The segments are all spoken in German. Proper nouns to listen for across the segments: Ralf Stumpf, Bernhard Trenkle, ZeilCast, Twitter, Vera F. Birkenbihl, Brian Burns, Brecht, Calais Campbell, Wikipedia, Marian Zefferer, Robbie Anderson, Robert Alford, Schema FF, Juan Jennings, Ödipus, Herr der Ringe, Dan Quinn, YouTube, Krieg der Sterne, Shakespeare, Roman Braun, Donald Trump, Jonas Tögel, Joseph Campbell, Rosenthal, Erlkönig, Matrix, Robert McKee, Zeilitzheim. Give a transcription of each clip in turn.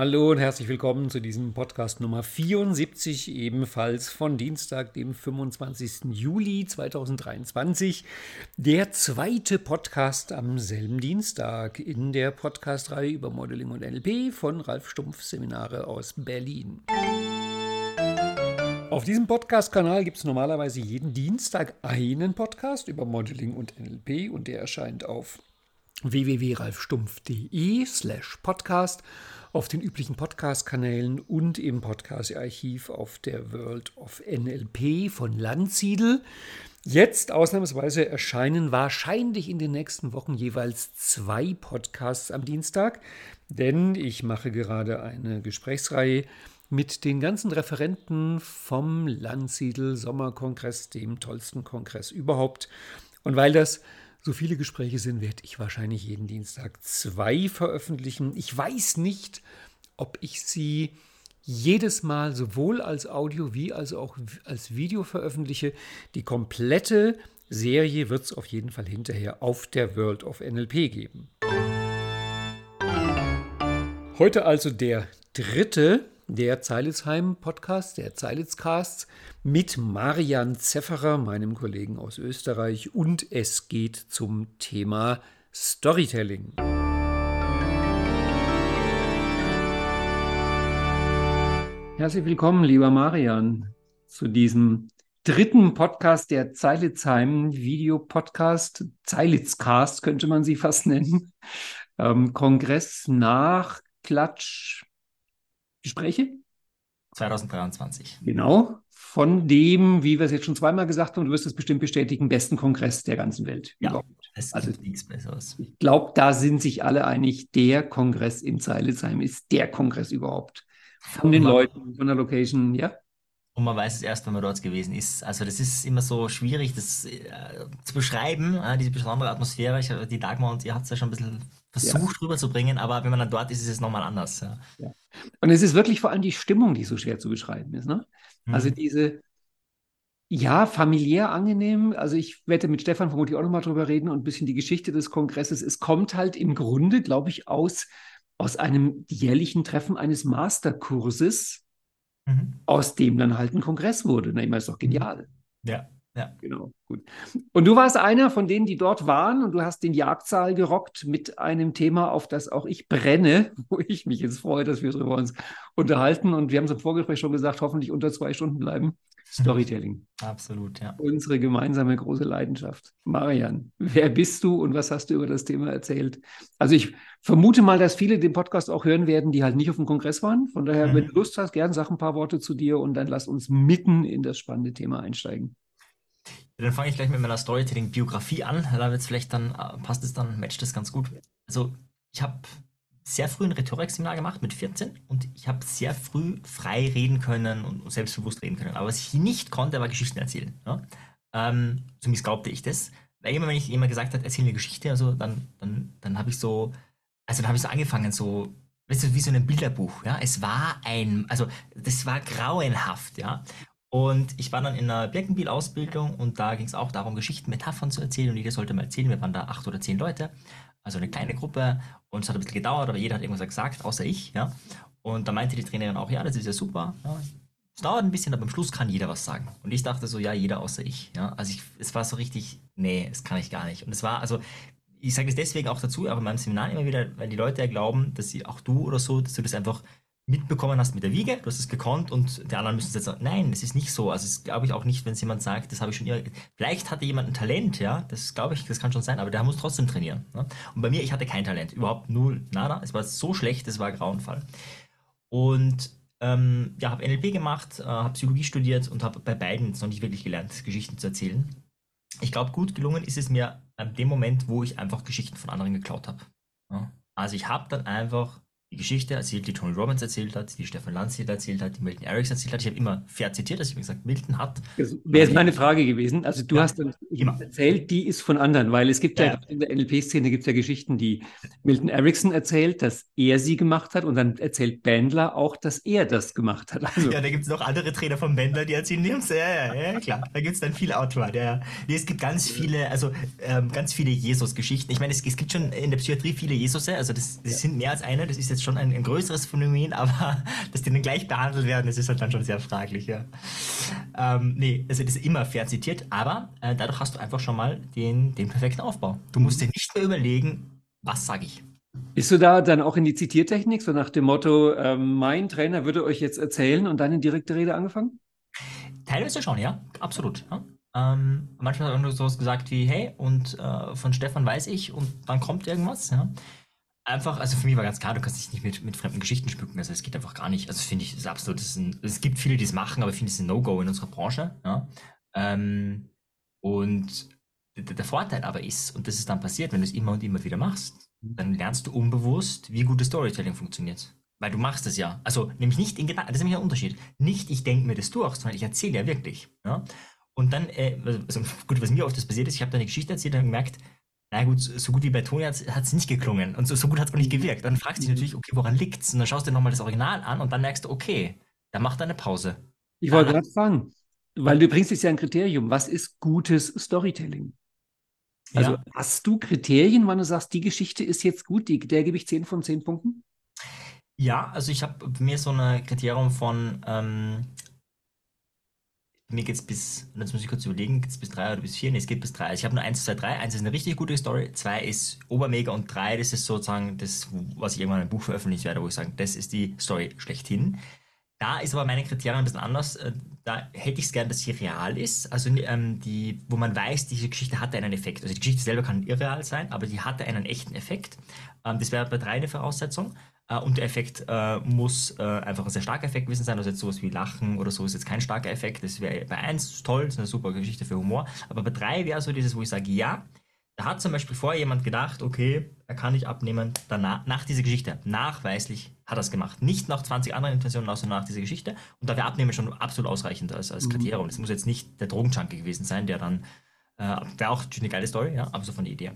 Hallo und herzlich willkommen zu diesem Podcast Nummer 74, ebenfalls von Dienstag, dem 25. Juli 2023. Der zweite Podcast am selben Dienstag in der Podcast-Reihe über Modeling und NLP von Ralf Stumpf, Seminare aus Berlin. Auf diesem Podcast-Kanal gibt es normalerweise jeden Dienstag einen Podcast über Modeling und NLP und der erscheint auf www.ralfstumpf.de/podcast, auf den üblichen Podcast-Kanälen und im Podcast-Archiv auf der World of NLP von Landsiedel. Jetzt ausnahmsweise erscheinen wahrscheinlich in den nächsten Wochen jeweils zwei Podcasts am Dienstag, denn ich mache gerade eine Gesprächsreihe mit den ganzen Referenten vom Landsiedel-Sommerkongress, dem tollsten Kongress überhaupt. Und weil das so viele Gespräche sind, werde ich wahrscheinlich jeden Dienstag zwei veröffentlichen. Ich weiß nicht, ob ich sie jedes Mal sowohl als Audio wie als auch als Video veröffentliche. Die komplette Serie wird es auf jeden Fall hinterher auf der World of NLP geben. Heute also der dritte der Zeilitzheim-Podcast, der Zeilitzcast mit Marian Zefferer, meinem Kollegen aus Österreich. Und es geht zum Thema Storytelling. Herzlich willkommen, lieber Marian, zu diesem dritten Podcast der Zeilitzheim-Video-Podcast. Zeilitzcast könnte man sie fast nennen. Kongress nach Klatsch. Gespräche? 2023. Genau, von dem, wie wir es jetzt schon zweimal gesagt haben, du wirst es bestimmt bestätigen, besten Kongress der ganzen Welt. Ja, es gibt nichts Besseres. Ich glaube, da sind sich alle einig, der Kongress in Zeilitzheim ist der Kongress überhaupt. Von den Leuten, von der Location, ja. Und man weiß es erst, wenn man dort gewesen ist. Also das ist immer so schwierig, das zu beschreiben, diese besondere Atmosphäre. Die Dagmar und ihr habt es ja schon ein bisschen versucht rüberzubringen, aber wenn man dann dort ist, ist es nochmal anders. Ja. Ja. Und es ist wirklich vor allem die Stimmung, die so schwer zu beschreiben ist. Ne? Mhm. Also diese, ja, familiär angenehm. Also ich werde mit Stefan vermutlich auch nochmal drüber reden und ein bisschen die Geschichte des Kongresses. Es kommt halt im Grunde, glaube ich, aus einem jährlichen Treffen eines Masterkurses, aus dem dann halt ein Kongress wurde. Na, ich meine, das ist doch genial. Ja, ja. Genau, gut. Und du warst einer von denen, die dort waren und du hast den Jagdsaal gerockt mit einem Thema, auf das auch ich brenne, wo ich mich jetzt freue, dass wir darüber uns unterhalten. Und wir haben es im Vorgespräch schon gesagt, hoffentlich unter 2 Stunden bleiben. Storytelling. Absolut, ja. Unsere gemeinsame große Leidenschaft. Marian, wer bist du und was hast du über das Thema erzählt? Also ich vermute mal, dass viele den Podcast auch hören werden, die halt nicht auf dem Kongress waren. Von daher, wenn du Lust hast, gern sag ein paar Worte zu dir und dann lass uns mitten in das spannende Thema einsteigen. Ja, dann fange ich gleich mit meiner Storytelling-Biografie an. Da wird es vielleicht dann, passt es dann, matcht es ganz gut. Also ich habe sehr früh ein Rhetorik-Seminar gemacht mit 14 und ich habe sehr früh frei reden können und selbstbewusst reden können. Aber was ich nicht konnte, war Geschichten erzählen. Ja? Zumindest glaubte ich das. Weil immer, wenn ich jemand gesagt hat, erzähl eine Geschichte, also dann habe ich so, also dann habe ich so angefangen, so, weißt du, wie so ein Bilderbuch. Ja? Es war das war grauenhaft, ja. Und ich war dann in einer Birkenbihl-Ausbildung und da ging es auch darum, Geschichten, Metaphern zu erzählen und jeder sollte mal erzählen. Wir waren da 8 oder 10 Leute, also eine kleine Gruppe und es hat ein bisschen gedauert, aber jeder hat irgendwas gesagt, außer ich. Ja. Und da meinte die Trainerin auch, ja, das ist ja super. Ja. Es dauert ein bisschen, aber am Schluss kann jeder was sagen. Und ich dachte so, ja, jeder außer ich. Ja. Also es war so richtig, nee, das kann ich gar nicht. Und es war, also ich sage das deswegen auch dazu, auch in meinem Seminar immer wieder, weil die Leute ja glauben, dass sie auch du oder so, dass du das einfach mitbekommen hast mit der Wiege, du hast es gekonnt und die anderen müssen es jetzt sagen, nein, das ist nicht so. Also das glaube ich auch nicht, wenn es jemand sagt, das habe ich schon immer, vielleicht hatte jemand ein Talent, ja, das glaube ich, das kann schon sein, aber der muss trotzdem trainieren. Ne? Und bei mir, ich hatte kein Talent, überhaupt null, nada, es war so schlecht, es war grauenvoll. Und ja, habe NLP gemacht, habe Psychologie studiert und habe bei beiden noch nicht wirklich gelernt, Geschichten zu erzählen. Ich glaube, gut gelungen ist es mir an dem Moment, wo ich einfach Geschichten von anderen geklaut habe. Ja? Also ich habe dann einfach die Geschichte erzählt, die Tony Robbins erzählt hat, die Stefan Lanzi erzählt hat, die Milton Erickson erzählt hat. Ich habe immer verzitiert, dass ich mir gesagt, Milton hat. Das wäre jetzt meine Frage gewesen. Also du hast dann erzählt, die ist von anderen, weil es gibt ja in der NLP-Szene gibt es ja Geschichten, die Milton Erickson erzählt, dass er sie gemacht hat und dann erzählt Bandler auch, dass er das gemacht hat. Also. Ja, da gibt es noch andere Trainer von Bandler, die erzählen, ja, klar. Da gibt es dann viel Outward. Ja. Nee, es gibt ganz viele, also ganz viele Jesus-Geschichten. Ich meine, es gibt schon in der Psychiatrie viele Jesusse, also das sind mehr als einer, das ist jetzt jetzt schon ein größeres Phänomen, aber dass die dann gleich behandelt werden, das ist halt dann schon sehr fraglich. Ja. Nee, also das ist immer fair zitiert, aber dadurch hast du einfach schon mal den perfekten Aufbau. Du musst dir nicht mehr überlegen, was sage ich. Bist du da dann auch in die Zitiertechnik, so nach dem Motto, mein Trainer würde euch jetzt erzählen und dann in direkte Rede angefangen? Teilweise schon, ja, absolut. Ja. Manchmal hat er nur sowas gesagt wie, hey, und von Stefan weiß ich und dann kommt irgendwas. Ja. Einfach, also für mich war ganz klar, du kannst dich nicht mit fremden Geschichten schmücken, also es geht einfach gar nicht. Also finde ich, das ist absolut, es gibt viele, die es machen, aber ich finde, es ist ein No-Go in unserer Branche. Ja. Und der Vorteil aber ist, und das ist dann passiert, wenn du es immer und immer wieder machst, dann lernst du unbewusst, wie gutes Storytelling funktioniert. Weil du machst es ja. Also nämlich nicht in Gedanken, das ist nämlich ein Unterschied. Nicht, ich denke mir das durch, sondern ich erzähle ja wirklich. Ja? Und dann, also gut, was mir oft das passiert ist, ich habe da eine Geschichte erzählt und gemerkt, na gut, so gut wie bei Tony hat es nicht geklungen und so gut hat es auch nicht gewirkt. Dann fragst du dich natürlich, okay, woran liegt es? Und dann schaust du dir nochmal das Original an und dann merkst du, okay, dann mach da eine Pause. Ich wollte gerade fragen, weil du bringst jetzt ja ein Kriterium. Was ist gutes Storytelling? Also ja. Hast du Kriterien, wann du sagst, die Geschichte ist jetzt gut, der gebe ich 10 von 10 Punkten? Ja, also ich habe mir so ein Kriterium von, mir geht es bis, jetzt muss ich kurz überlegen, geht es bis 3 oder bis 4? Ne, es geht bis 3. Also ich habe nur 1, 2, 3. 1 ist eine richtig gute Story, 2 ist Obermega und 3, das ist sozusagen das, was ich irgendwann in einem Buch veröffentlichen werde, wo ich sage, das ist die Story schlechthin. Da ist aber meine Kriterien ein bisschen anders. Da hätte ich es gern, dass sie real ist. Also wo man weiß, diese Geschichte hatte einen Effekt. Also die Geschichte selber kann irreal sein, aber die hatte einen echten Effekt. Das wäre bei 3 eine Voraussetzung. Und der Effekt muss einfach ein sehr starker Effekt gewesen sein. Also jetzt sowas wie Lachen oder so ist jetzt kein starker Effekt. Das wäre bei 1 toll, das ist eine super Geschichte für Humor. Aber bei 3 wäre so dieses, wo ich sage, ja, da hat zum Beispiel vorher jemand gedacht, okay, er kann nicht abnehmen, danach, nach dieser Geschichte. Nachweislich hat er es gemacht. Nicht nach 20 anderen Intentionen, sondern nach dieser Geschichte. Und da wäre Abnehmen schon absolut ausreichend als Kriterium. Das muss jetzt nicht der Drogenjunkie gewesen sein, der dann, wäre auch eine geile Story, ja, aber so von der Idee.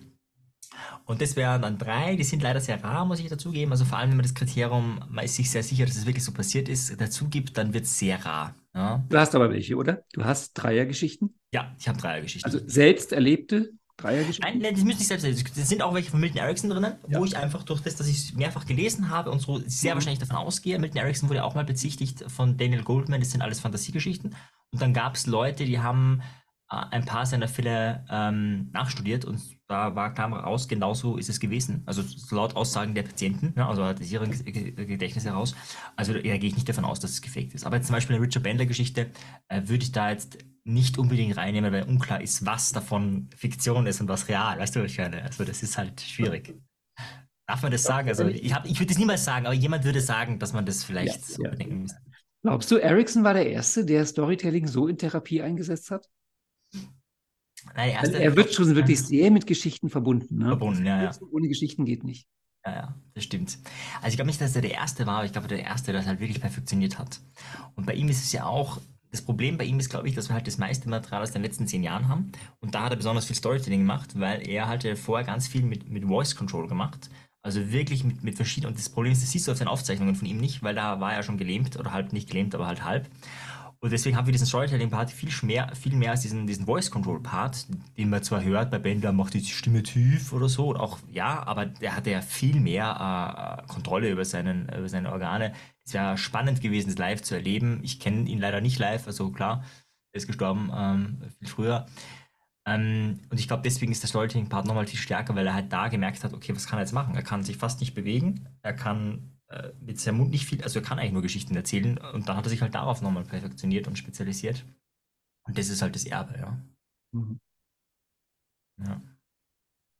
Und das wären dann 3, die sind leider sehr rar, muss ich dazugeben. Also vor allem, wenn man das Kriterium, man ist sich sehr sicher, dass es wirklich so passiert ist, dazu gibt, dann wird es sehr rar. Ja. Du hast aber welche, oder? Du hast Dreiergeschichten? Ja, ich habe Dreiergeschichten. Also selbst erlebte? Nein, das müssen nicht selbst sein. Das sind auch welche von Milton Erickson drinnen, ja. Wo ich einfach durch das, dass ich es mehrfach gelesen habe und so sehr wahrscheinlich davon ausgehe. Milton Erickson wurde auch mal bezichtigt von Daniel Goleman, das sind alles Fantasiegeschichten. Und dann gab es Leute, die haben ein paar seiner Fälle nachstudiert und da kam raus, genauso ist es gewesen. Also laut Aussagen der Patienten, ne, also hat ihren Gedächtnis heraus. Also da gehe ich nicht davon aus, dass es gefaked ist. Aber jetzt zum Beispiel eine Richard Bandler Geschichte würde ich da jetzt nicht unbedingt reinnehmen, weil unklar ist, was davon Fiktion ist und was real. Weißt du, was ich meine? Also das ist halt schwierig. Darf man das sagen? Also ich würde es niemals sagen, aber jemand würde sagen, dass man das vielleicht so bedenken müsste. Glaubst du, Erickson war der Erste, der Storytelling so in Therapie eingesetzt hat? Nein, er wird schon wirklich sehr mit Geschichten verbunden. Ne? Verbunden, ja, ja. Ohne Geschichten geht nicht. Ja, ja, das stimmt. Also ich glaube nicht, dass er der Erste war, aber ich glaube, der Erste, der das halt wirklich perfektioniert hat. Und bei ihm ist es ja auch, das Problem bei ihm ist, glaube ich, dass wir halt das meiste Material aus den letzten 10 Jahren haben. Und da hat er besonders viel Storytelling gemacht, weil er halt vorher ganz viel mit Voice Control gemacht. Also wirklich mit verschiedenen, und das Problem ist, das siehst du auf den Aufzeichnungen von ihm nicht, weil da war er schon gelähmt oder halb nicht gelähmt, aber halt halb. Und deswegen haben wir diesen Storytelling-Part viel mehr als diesen Voice-Control-Part, den man zwar hört, bei Bandler macht die Stimme tief oder so, und auch, ja, aber der hatte ja viel mehr Kontrolle über seine Organe. Es wäre spannend gewesen, das live zu erleben. Ich kenne ihn leider nicht live, also klar, er ist gestorben viel früher. Und ich glaube, deswegen ist der Storytelling-Part nochmal viel stärker, weil er halt da gemerkt hat, okay, was kann er jetzt machen? Er kann sich fast nicht bewegen, er kann mit seinem Mund nicht viel, also er kann eigentlich nur Geschichten erzählen und dann hat er sich halt darauf nochmal perfektioniert und spezialisiert. Und das ist halt das Erbe, ja. Mhm. Ja.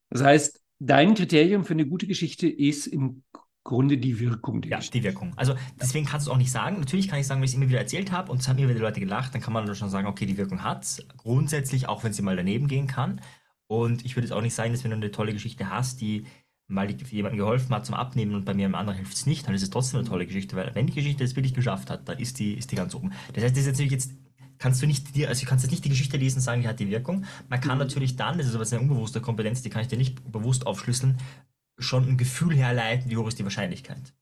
Das heißt, dein Kriterium für eine gute Geschichte ist im Grunde die Wirkung der Geschichte. Ja, die Wirkung. Also deswegen kannst du es auch nicht sagen. Natürlich kann ich sagen, wenn ich es immer wieder erzählt habe und es haben immer wieder Leute gelacht, dann kann man schon sagen, okay, die Wirkung hat es. Grundsätzlich, auch wenn sie mal daneben gehen kann. Und ich würde jetzt auch nicht sagen, dass wenn du eine tolle Geschichte hast, die mal jemandem geholfen hat zum Abnehmen und bei mir einem anderen hilft es nicht, dann ist es trotzdem eine tolle Geschichte, weil wenn die Geschichte es wirklich geschafft hat, dann ist die ganz oben. Das heißt, das ist natürlich jetzt, du kannst jetzt nicht die Geschichte lesen und sagen, die hat die Wirkung. Man kann natürlich dann, das ist aber eine unbewusste Kompetenz, die kann ich dir nicht bewusst aufschlüsseln, schon ein Gefühl herleiten, wie hoch ist die Wahrscheinlichkeit.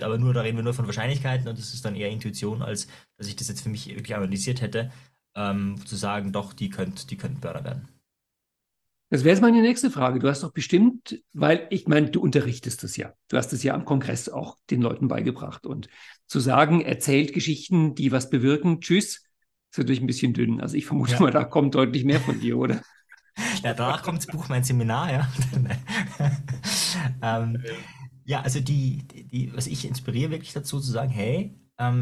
Aber da reden wir nur von Wahrscheinlichkeiten und das ist dann eher Intuition, als dass ich das jetzt für mich wirklich analysiert hätte, zu sagen, doch, die könnte Börder werden. Das wäre jetzt meine nächste Frage. Du hast doch bestimmt, weil ich meine, du unterrichtest das ja. Du hast es ja am Kongress auch den Leuten beigebracht. Und zu sagen, erzählt Geschichten, die was bewirken, tschüss, ist natürlich ein bisschen dünn. Also ich vermute mal, da kommt deutlich mehr von dir, oder? Ja, danach kommt das Buch, mein Seminar, ja. Ja, also was ich inspiriere wirklich dazu, zu sagen, hey,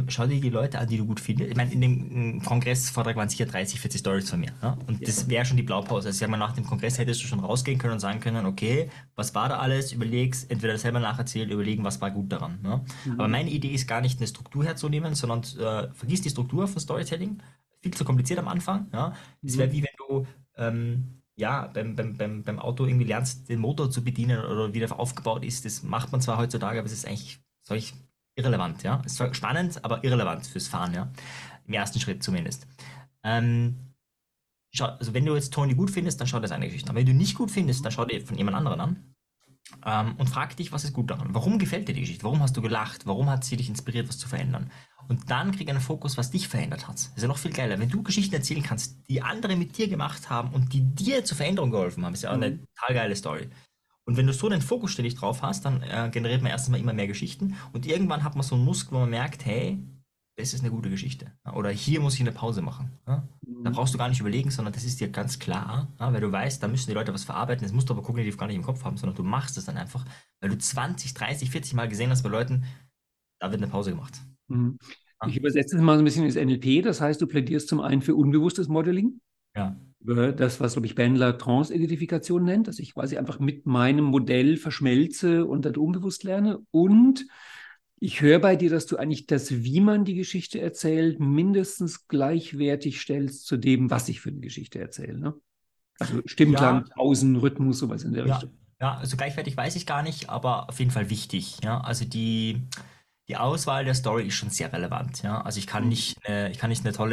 schau dir die Leute an, die du gut findest. Ich meine, in dem Kongressvortrag waren sicher 30, 40 Stories von mir. Ne? Und das wäre schon die Blaupause. Also nach dem Kongress hättest du schon rausgehen können und sagen können, okay, was war da alles? Überlegst, entweder selber nacherzählen, überlegen, was war gut daran. Ne? Mhm. Aber meine Idee ist gar nicht, eine Struktur herzunehmen, sondern vergiss die Struktur von Storytelling. Viel zu kompliziert am Anfang. Ja? Das wäre wie wenn du beim Auto irgendwie lernst, den Motor zu bedienen oder wie der aufgebaut ist. Das macht man zwar heutzutage, aber es ist eigentlich solch irrelevant, ja. Es ist spannend, aber irrelevant fürs Fahren, ja. Im ersten Schritt zumindest. Also wenn du jetzt Tony gut findest, dann schau dir seine Geschichte an. Wenn du nicht gut findest, dann schau dir von jemand anderem an und frag dich, was ist gut daran? Warum gefällt dir die Geschichte? Warum hast du gelacht? Warum hat sie dich inspiriert, was zu verändern? Und dann krieg einen Fokus, was dich verändert hat. Das ist ja noch viel geiler. Wenn du Geschichten erzählen kannst, die andere mit dir gemacht haben und die dir zur Veränderung geholfen haben, ist ja auch eine total geile Story. Und wenn du so den Fokus ständig drauf hast, dann generiert man erstens mal immer mehr Geschichten und irgendwann hat man so einen Muskel, wo man merkt, hey, das ist eine gute Geschichte. Oder hier muss ich eine Pause machen. Ja? Da brauchst du gar nicht überlegen, sondern das ist dir ganz klar, ja? Weil du weißt, da müssen die Leute was verarbeiten, das musst du aber kognitiv gar nicht im Kopf haben, sondern du machst es dann einfach, weil du 20, 30, 40 Mal gesehen hast bei Leuten, da wird eine Pause gemacht. Mhm. Ja? Ich übersetze es mal so ein bisschen ins NLP, das heißt, du plädierst zum einen für unbewusstes Modeling. Ja. Über das, was, glaube ich, Bandler Trance-Identifikation nennt, dass ich quasi einfach mit meinem Modell verschmelze und dann unbewusst lerne. Und ich höre bei dir, dass du eigentlich das, wie man die Geschichte erzählt, mindestens gleichwertig stellst zu dem, was ich für eine Geschichte erzähle. Ne? Also Stimmklang, Pausen, Rhythmus, sowas in der Richtung. Ja, also gleichwertig weiß ich gar nicht, aber auf jeden Fall wichtig. Ja? Also die Auswahl der Story ist schon sehr relevant. Ja? Also ich kann nicht toll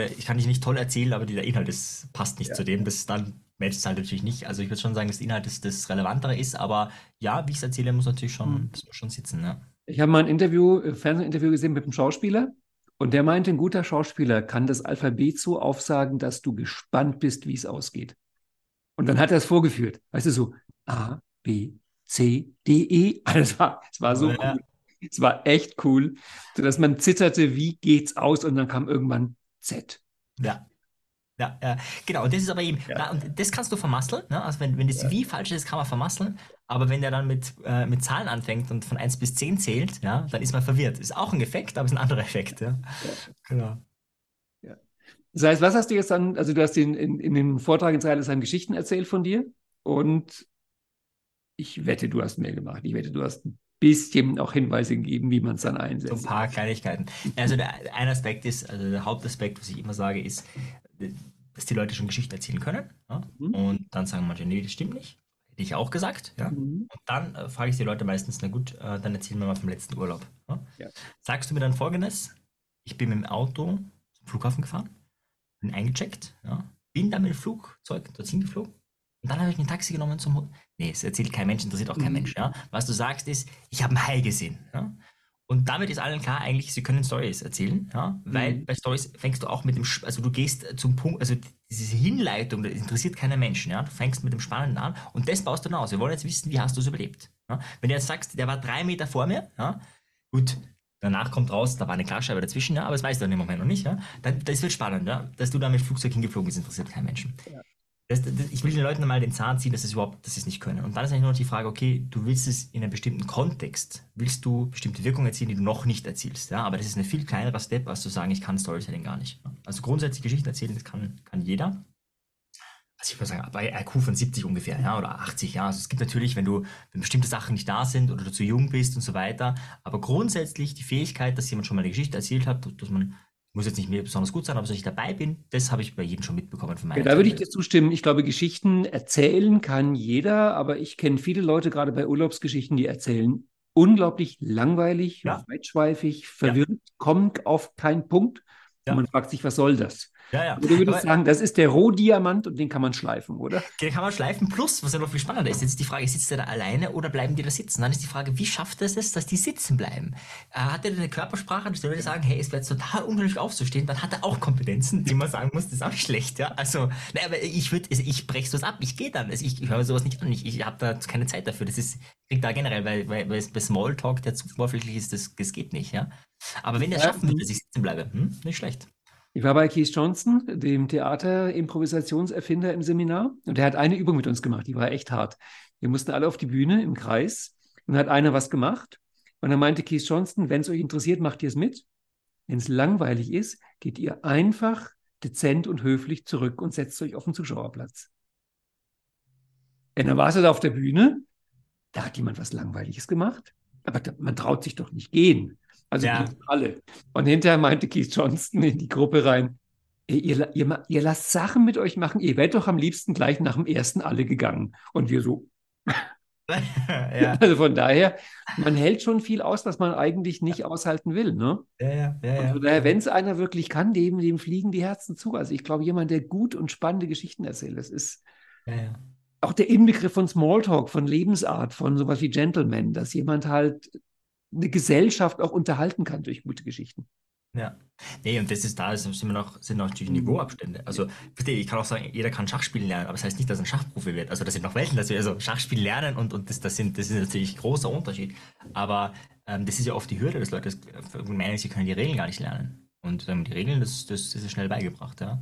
erzählen, aber der Inhalt ist, passt nicht zu dem. Das dann matcht es halt natürlich nicht. Also ich würde schon sagen, dass der Inhalt das Relevantere ist, aber ja, wie ich es erzähle, muss natürlich schon sitzen. Ja. Ich habe mal ein Fernsehinterview gesehen mit einem Schauspieler und der meinte, ein guter Schauspieler kann das Alphabet so aufsagen, dass du gespannt bist, wie es ausgeht. Und dann hat er es vorgeführt. Weißt du, so A, B, C, D, E. Also es war so cool. Es war echt cool, sodass man zitterte, wie geht's aus? Und dann kam irgendwann Z. Ja, genau. Und das ist aber eben, und das kannst du vermasseln. Ne? Also wenn das wie falsch ist, kann man vermasseln. Aber wenn der dann mit Zahlen anfängt und von 1 bis 10 zählt, ja, dann ist man verwirrt. Ist auch ein Effekt, aber ist ein anderer Effekt. Ja. Genau. Ja. Das heißt, was hast du jetzt dann, also du hast in dem Vortrag in Zeilitzheim Geschichten erzählt von dir und ich wette, du hast mehr gemacht. Ich wette, du hast bisschen auch Hinweise gegeben, wie man es dann einsetzt. So ein paar Kleinigkeiten. Also der Hauptaspekt, was ich immer sage, ist, dass die Leute schon Geschichten erzählen können. Ja? Und dann sagen manche, nee, das stimmt nicht. Hätte ich auch gesagt. Ja? Und dann frage ich die Leute meistens, na gut, dann erzählen wir mal vom letzten Urlaub. Ja? Ja. Sagst du mir dann Folgendes? Ich bin mit dem Auto zum Flughafen gefahren, bin eingecheckt, bin dann mit dem Flugzeug dorthin geflogen. Und dann habe ich ein Taxi genommen zum... Nee, es erzählt kein Mensch, interessiert auch kein Mensch. Ja? Was du sagst ist, ich habe einen Hai gesehen. Ja? Und damit ist allen klar, eigentlich, sie können Storys erzählen. Ja? Weil bei Storys fängst du auch mit dem... Also du gehst zum Punkt... Also diese Hinleitung, das interessiert keinen Menschen. Ja? Du fängst mit dem Spannenden an und das baust du dann aus. Wir wollen jetzt wissen, wie hast du es überlebt. Ja? Wenn du jetzt sagst, der war 3 Meter vor mir, ja? Gut... Danach kommt raus, da war eine Glasscheibe dazwischen, aber das weißt du in dem Moment noch nicht. Ja? Das wird spannend, dass du da mit Flugzeug hingeflogen bist, interessiert keinen Menschen. Ja. Ich will den Leuten mal den Zahn ziehen, dass sie es nicht können. Und dann ist eigentlich nur noch die Frage, okay, du willst es in einem bestimmten Kontext, willst du bestimmte Wirkungen erzielen, die du noch nicht erzielst. Ja? Aber das ist ein viel kleinerer Step, als zu sagen, ich kann Storytelling gar nicht. Also grundsätzlich Geschichten erzählen, das kann jeder. Also ich würde sagen, bei IQ von 70 ungefähr, ja, oder 80, ja. Also es gibt natürlich, wenn bestimmte Sachen nicht da sind oder du zu jung bist und so weiter, aber grundsätzlich die Fähigkeit, dass jemand schon mal eine Geschichte erzählt hat, dass man, muss jetzt nicht mehr besonders gut sein, aber dass ich dabei bin, das habe ich bei jedem schon mitbekommen von meiner Seite. Da würde ich dir zustimmen. Ich glaube, Geschichten erzählen kann jeder, aber ich kenne viele Leute, gerade bei Urlaubsgeschichten, die erzählen unglaublich langweilig, weitschweifig, verwirrt, kommen auf keinen Punkt und man fragt sich, was soll das? Ja, ja. Du würdest sagen, das ist der Rohdiamant und den kann man schleifen, oder? Den kann man schleifen. Plus, was ja noch viel spannender ist, jetzt die Frage, sitzt der da alleine oder bleiben die da sitzen? Dann ist die Frage, wie schafft er es, dass die sitzen bleiben? Hat er eine Körpersprache, dass Leute sagen, hey, es wäre jetzt total unmöglich aufzustehen, dann hat er auch Kompetenzen, die man sagen muss, das ist auch schlecht, ja? Also, na, aber ich breche sowas ab, ich gehe dann, also ich höre sowas nicht an, ich habe da keine Zeit dafür, das ist, kriegt da generell, weil bei Smalltalk, der zu vorflächlich ist, das geht nicht, ja? Aber wenn er es schaffen will, dass ich sitzen bleibe, nicht schlecht. Ich war bei Keith Johnstone, dem Theater-Improvisationserfinder, im Seminar, und er hat eine Übung mit uns gemacht, die war echt hart. Wir mussten alle auf die Bühne im Kreis und hat einer was gemacht und dann meinte Keith Johnstone, wenn es euch interessiert, macht ihr es mit. Wenn es langweilig ist, geht ihr einfach dezent und höflich zurück und setzt euch auf den Zuschauerplatz. Und dann war es halt auf der Bühne, da hat jemand was Langweiliges gemacht, aber man traut sich doch nicht gehen. Also ja. Alle. Und hinterher meinte Keith Johnstone in die Gruppe rein, ihr lasst Sachen mit euch machen, ihr wärt doch am liebsten gleich nach dem ersten alle gegangen. Und wir so. Ja. Also von daher, man hält schon viel aus, was man eigentlich nicht aushalten will. Ne? Ja. Von daher, wenn es einer wirklich kann, dem fliegen die Herzen zu. Also ich glaube, jemand, der gut und spannende Geschichten erzählt, das ist auch der Inbegriff von Smalltalk, von Lebensart, von sowas wie Gentleman, dass jemand halt eine Gesellschaft auch unterhalten kann durch gute Geschichten. Ja. Nee, und das ist da, sind natürlich Niveauabstände. Also, ich kann auch sagen, jeder kann Schachspielen lernen, aber das heißt nicht, dass ein Schachprofi wird. Also, das sind noch Welten, dass wir also Schachspielen lernen und das ist natürlich ein großer Unterschied. Aber das ist ja oft die Hürde, dass Leute meinen, sie können die Regeln gar nicht lernen. Und die Regeln, das ist schnell beigebracht, ja.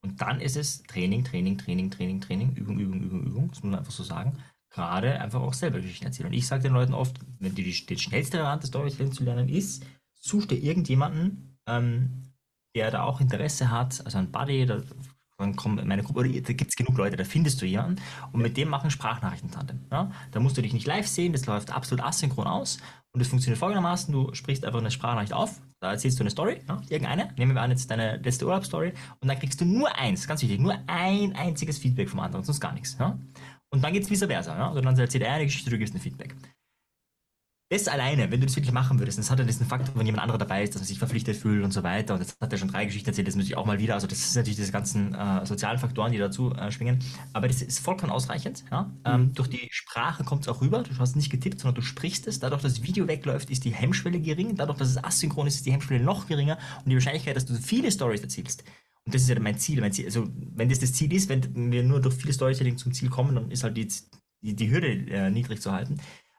Und dann ist es Training, Übung, das muss man einfach so sagen. Gerade einfach auch selber Geschichten erzählen. Und ich sage den Leuten oft, wenn die schnellste Variante Storytelling zu lernen ist, such dir irgendjemanden, der da auch Interesse hat, also ein Buddy, dann kommt meine Gruppe, oder da gibt es genug Leute, da findest du jemanden und mit dem machen Sprachnachrichten-Tandem. Ja? Da musst du dich nicht live sehen, das läuft absolut asynchron aus und das funktioniert folgendermaßen, du sprichst einfach eine Sprachnachricht auf, da erzählst du eine Story, ja? Irgendeine, nehmen wir an jetzt deine letzte Urlaubsstory und dann kriegst du nur eins, ganz wichtig, nur ein einziges Feedback vom anderen, sonst gar nichts. Ja? Und dann geht es vice versa, ja? Also dann erzählt er eine Geschichte, du gibst ein Feedback. Das alleine, wenn du das wirklich machen würdest, das hat ja diesen Faktor, wenn jemand anderer dabei ist, dass man sich verpflichtet fühlt und so weiter. Und jetzt hat er schon 3 Geschichten erzählt, das muss ich auch mal wieder. Also das ist natürlich diese ganzen sozialen Faktoren, die dazu schwingen. Aber das ist vollkommen ausreichend. Ja? Durch die Sprache kommt es auch rüber. Du hast nicht getippt, sondern du sprichst es. Dadurch, dass das Video wegläuft, ist die Hemmschwelle gering. Dadurch, dass es asynchron ist, ist die Hemmschwelle noch geringer. Und die Wahrscheinlichkeit, dass du viele Storys erzielst, und das ist ja mein Ziel. Also wenn das Ziel ist, wenn wir nur durch viel Storytelling zum Ziel kommen, dann ist halt die Hürde niedrig zu halten.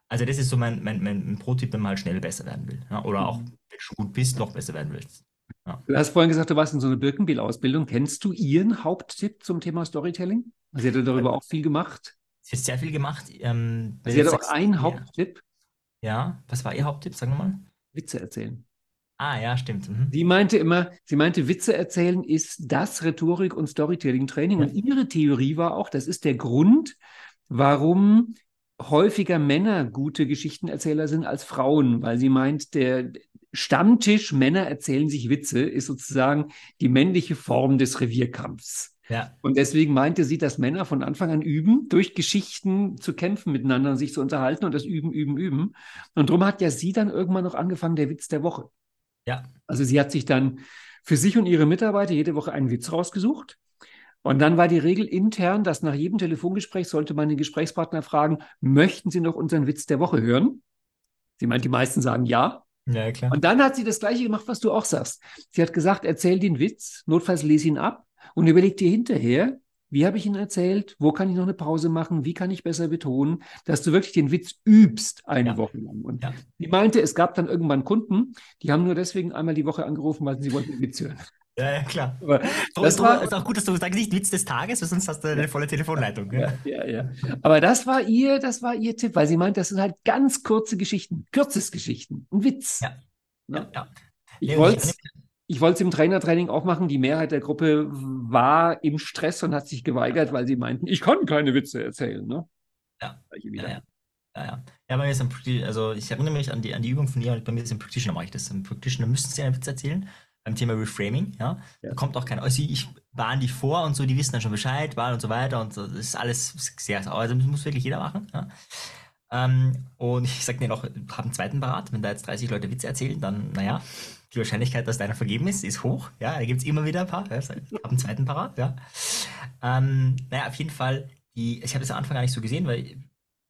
Also das ist so mein Pro-Tipp, wenn man halt schnell besser werden will. Ja? Oder auch, wenn du schon gut bist, noch besser werden willst. Ja. Du hast vorhin gesagt, du warst in so einer Birkenbihl-Ausbildung. Kennst du ihren Haupttipp zum Thema Storytelling? Sie hat ja darüber auch viel gemacht. Sie hat sehr viel gemacht. Sie hat auch einen Haupttipp. Ja, was war ihr Haupttipp? Sag nochmal. Witze erzählen. Ah, ja, stimmt. Sie meinte immer, Witze erzählen ist das Rhetorik- und Storytelling-Training. Ja. Und ihre Theorie war auch, das ist der Grund, warum häufiger Männer gute Geschichtenerzähler sind als Frauen, weil sie meint, der Stammtisch Männer erzählen sich Witze ist sozusagen die männliche Form des Revierkampfs. Ja. Und deswegen meinte sie, dass Männer von Anfang an üben, durch Geschichten zu kämpfen miteinander und sich zu unterhalten und das üben. Und darum hat ja sie dann irgendwann noch angefangen, der Witz der Woche. Ja. Also sie hat sich dann für sich und ihre Mitarbeiter jede Woche einen Witz rausgesucht. Und dann war die Regel intern, dass nach jedem Telefongespräch sollte man den Gesprächspartner fragen, möchten Sie noch unseren Witz der Woche hören? Sie meint, die meisten sagen ja. Ja, klar. Und dann hat sie das Gleiche gemacht, was du auch sagst. Sie hat gesagt, erzähl den Witz, notfalls lese ihn ab und überleg dir hinterher, wie habe ich ihn erzählt, wo kann ich noch eine Pause machen, wie kann ich besser betonen, dass du wirklich den Witz übst eine Woche lang. Und die meinte, es gab dann irgendwann Kunden, die haben nur deswegen einmal die Woche angerufen, weil sie wollten den Witz hören. Ja, klar. Aber das ist auch gut, dass du sagst, nicht Witz des Tages, weil sonst hast du eine volle Telefonleitung. Ja. Aber das war ihr Tipp, weil sie meint, das sind halt ganz kurze Geschichten, Kürzesgeschichten, ein Witz. Ja. Ich wollte es im Trainertraining auch machen. Die Mehrheit der Gruppe war im Stress und hat sich geweigert, weil sie meinten, ich kann keine Witze erzählen. Ne? Ja, bei mir ist also ich erinnere mich an die Übung von ihr und bei mir ist im Practitioner, mache ich das. Im Practitioner müssten sie einen Witz erzählen. Beim Thema Reframing, da kommt auch keiner. Also ich warne die vor und so, die wissen dann schon Bescheid, und so weiter und so. Das ist alles sehr, also das muss wirklich jeder machen. Ja. Und ich sag dir noch, hab einen zweiten parat. Wenn da jetzt 30 Leute Witze erzählen, dann, naja, die Wahrscheinlichkeit, dass deiner vergeben ist hoch. Ja, da gibt's immer wieder ein paar. Ja, hab einen zweiten parat, ja. Naja, auf jeden Fall, ich habe das am Anfang gar nicht so gesehen, weil,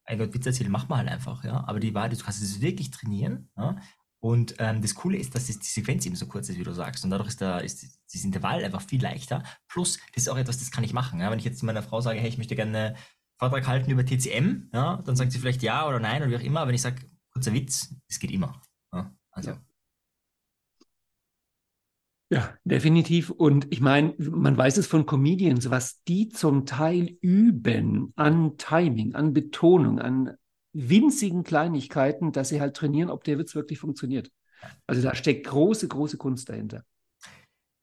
ein Gott, Witze erzählen, macht man halt einfach, ja. Aber die Wahrheit, du kannst es wirklich trainieren, ja. Und das Coole ist, dass die Sequenz eben so kurz ist, wie du sagst. Und dadurch ist das Intervall einfach viel leichter. Plus, das ist auch etwas, das kann ich machen. Ja? Wenn ich jetzt meiner Frau sage, hey, ich möchte gerne einen Vortrag halten über TCM, ja, dann sagt sie vielleicht ja oder nein oder wie auch immer. Aber wenn ich sage, kurzer Witz, es geht immer. Ja, also. Ja, definitiv. Und ich meine, man weiß es von Comedians, was die zum Teil üben an Timing, an Betonung, an winzigen Kleinigkeiten, dass sie halt trainieren, ob der Witz wirklich funktioniert. Also da steckt große, große Kunst dahinter.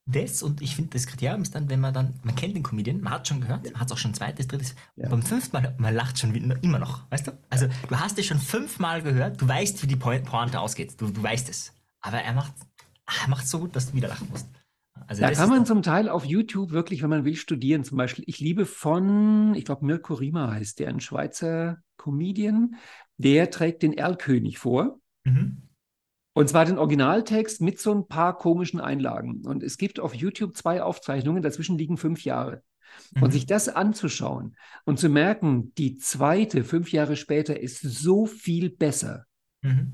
Das, und ich finde, das Kriterium ist dann, wenn man dann, man kennt den Comedian, man hat schon gehört, man hat es auch schon zweites, drittes, ja. Und beim fünften Mal, man lacht schon immer noch, weißt du? Also du hast es schon 5-mal gehört, du weißt, wie die Pointe ausgeht, du weißt es. Aber er macht so gut, dass du wieder lachen musst. Also da kann man zum Teil auf YouTube wirklich, wenn man will, studieren. Zum Beispiel, ich liebe ich glaube, Mirko Rima heißt der, ein Schweizer Comedian, der trägt den Erlkönig vor. Mhm. Und zwar den Originaltext mit so ein paar komischen Einlagen. Und es gibt auf YouTube 2 Aufzeichnungen, dazwischen liegen 5 Jahre. Mhm. Und sich das anzuschauen und zu merken, die zweite 5 Jahre später ist so viel besser. Mhm.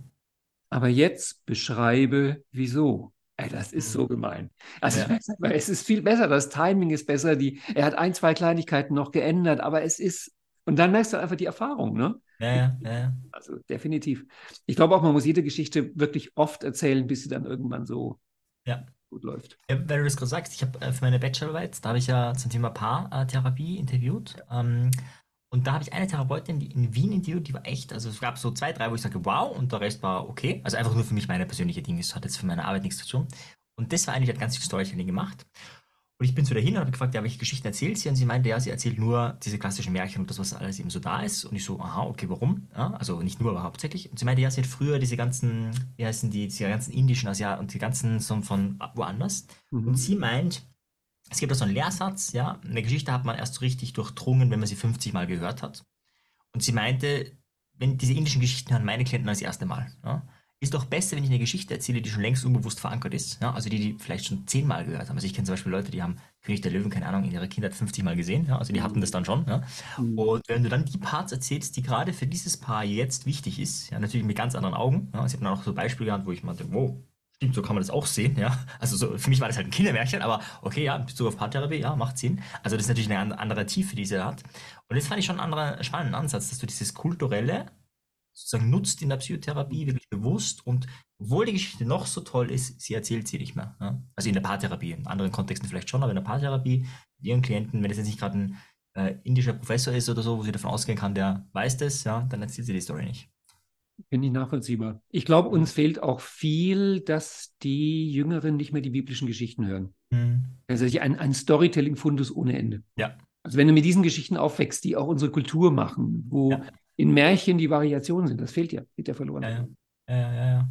Aber jetzt beschreibe, wieso. Ey, das ist so gemein. Also ja. Es ist viel besser, das Timing ist besser, er hat 1, 2 Kleinigkeiten noch geändert, aber es ist, und dann merkst du einfach die Erfahrung, ne? Ja. Also definitiv. Ich glaube auch, man muss jede Geschichte wirklich oft erzählen, bis sie dann irgendwann so gut läuft. Ja, wenn du das gerade sagst, ich habe für meine Bachelorarbeit, da habe ich ja zum Thema Paartherapie interviewt, und da habe ich eine Therapeutin, die in Wien interviewt, die war echt, also es gab so 2, 3, wo ich sage, wow, und der Rest war okay. Also einfach nur für mich meine persönliche Dinge, das hat jetzt für meine Arbeit nichts zu tun. Und das war eine, die hat ganz viel Storytelling gemacht. Und ich bin zu dahin und habe gefragt, ja, welche Geschichten erzählt sie? Und sie meinte, ja, sie erzählt nur diese klassischen Märchen und das, was alles eben so da ist. Und ich so, aha, okay, warum? Ja, also nicht nur, aber hauptsächlich. Und sie meinte, ja, sie hat früher diese ganzen, wie heißen die, diese ganzen indischen, also ja, und die ganzen so von woanders. Mhm. Und sie meint, es gibt da so einen Lehrsatz, ja, eine Geschichte hat man erst so richtig durchdrungen, wenn man sie 50 Mal gehört hat. Und sie meinte, wenn diese indischen Geschichten hören meine Klienten als erste Mal. Ja, ist doch besser, wenn ich eine Geschichte erzähle, die schon längst unbewusst verankert ist. Ja, also die vielleicht schon 10-mal gehört haben. Also ich kenne zum Beispiel Leute, die haben König der Löwen, keine Ahnung, in ihrer Kindheit 50 Mal gesehen. Ja, also die hatten das dann schon. Ja. Und wenn du dann die Parts erzählst, die gerade für dieses Paar jetzt wichtig ist, ja, natürlich mit ganz anderen Augen. Ja, also ich habe dann auch so Beispiele gehabt, wo ich meinte, wow, stimmt, so kann man das auch sehen, ja. Also so, für mich war das halt ein Kindermärchen, aber okay, ja, in Bezug auf Paartherapie, ja, macht Sinn. Also das ist natürlich eine andere Tiefe, die sie hat. Und das fand ich schon einen anderen spannenden Ansatz, dass du dieses Kulturelle sozusagen nutzt in der Psychotherapie wirklich bewusst und obwohl die Geschichte noch so toll ist, sie erzählt sie nicht mehr. Ja? Also in der Paartherapie, in anderen Kontexten vielleicht schon, aber in der Paartherapie mit ihren Klienten, wenn es jetzt nicht gerade ein indischer Professor ist oder so, wo sie davon ausgehen kann, der weiß das, ja, dann erzählt sie die Story nicht. Bin ich nachvollziehbar. Ich glaube, uns fehlt auch viel, dass die Jüngeren nicht mehr die biblischen Geschichten hören. Mhm. Also ein Storytelling-Fundus ohne Ende. Ja. Also wenn du mit diesen Geschichten aufwächst, die auch unsere Kultur machen, wo in Märchen die Variationen sind, das fehlt ja, geht ja verloren. Ja.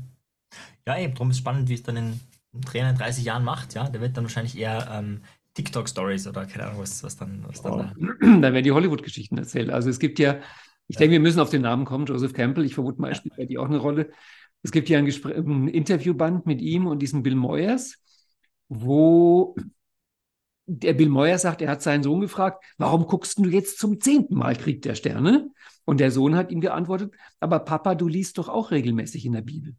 Ja, eben, darum ist spannend, wie es dann ein Trainer in 30 Jahren macht. Ja, der wird dann wahrscheinlich eher TikTok-Stories oder keine Ahnung, was dann werden die Hollywood-Geschichten erzählt. Also es gibt ja, ich denke, wir müssen auf den Namen kommen, Joseph Campbell. Ich vermute mal, spielt bei dir auch eine Rolle. Es gibt hier ein Interviewband mit ihm und diesem Bill Moyers, wo der Bill Moyers sagt, er hat seinen Sohn gefragt, warum guckst du jetzt zum 10. Mal Krieg der Sterne? Und der Sohn hat ihm geantwortet, aber Papa, du liest doch auch regelmäßig in der Bibel.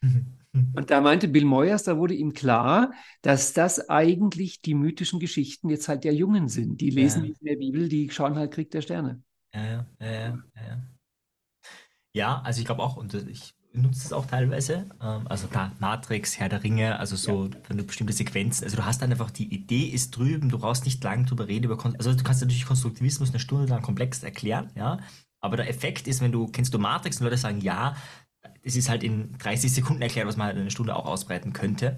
Und da meinte Bill Moyers, da wurde ihm klar, dass das eigentlich die mythischen Geschichten jetzt halt der Jungen sind. Die lesen nicht in der Bibel, die schauen halt Krieg der Sterne. Ja. Ja, also ich glaube auch, und ich nutze es auch teilweise, also klar, Matrix, Herr der Ringe, also so, wenn du bestimmte Sequenzen, also du hast dann einfach, die Idee ist drüben, du brauchst nicht lange drüber reden, also du kannst natürlich Konstruktivismus eine Stunde lang komplex erklären, ja, aber der Effekt ist, kennst du Matrix und Leute sagen, ja, es ist halt in 30 Sekunden erklärt, was man halt in einer Stunde auch ausbreiten könnte.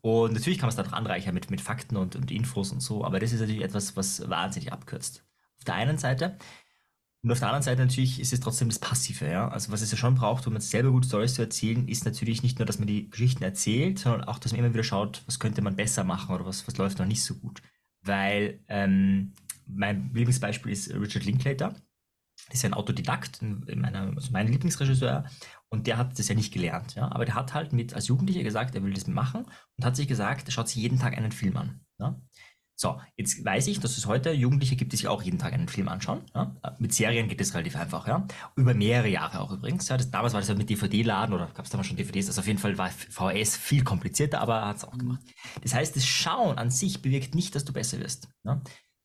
Und natürlich kann man es dadurch anreichern mit Fakten und Infos und so, aber das ist natürlich etwas, was wahnsinnig abkürzt. Auf der einen Seite. Und auf der anderen Seite natürlich ist es trotzdem das Passive, ja. Also was es ja schon braucht, um jetzt selber gute Storys zu erzählen, ist natürlich nicht nur, dass man die Geschichten erzählt, sondern auch, dass man immer wieder schaut, was könnte man besser machen oder was läuft noch nicht so gut. Weil mein Lieblingsbeispiel ist Richard Linklater, ist ja ein Autodidakt, also mein Lieblingsregisseur, und der hat das ja nicht gelernt, ja, aber der hat halt als Jugendlicher gesagt, er will das machen und hat sich gesagt, er schaut sich jeden Tag einen Film an, ja. So, jetzt weiß ich, dass es heute Jugendliche gibt, die sich auch jeden Tag einen Film anschauen. Ja? Mit Serien geht das relativ einfach, ja. Über mehrere Jahre auch übrigens. Ja? Damals war das ja mit DVD-Laden oder gab es damals schon DVDs. Also auf jeden Fall war VHS viel komplizierter, aber er hat es auch gemacht. Das heißt, das Schauen an sich bewirkt nicht, dass du besser wirst. Ja?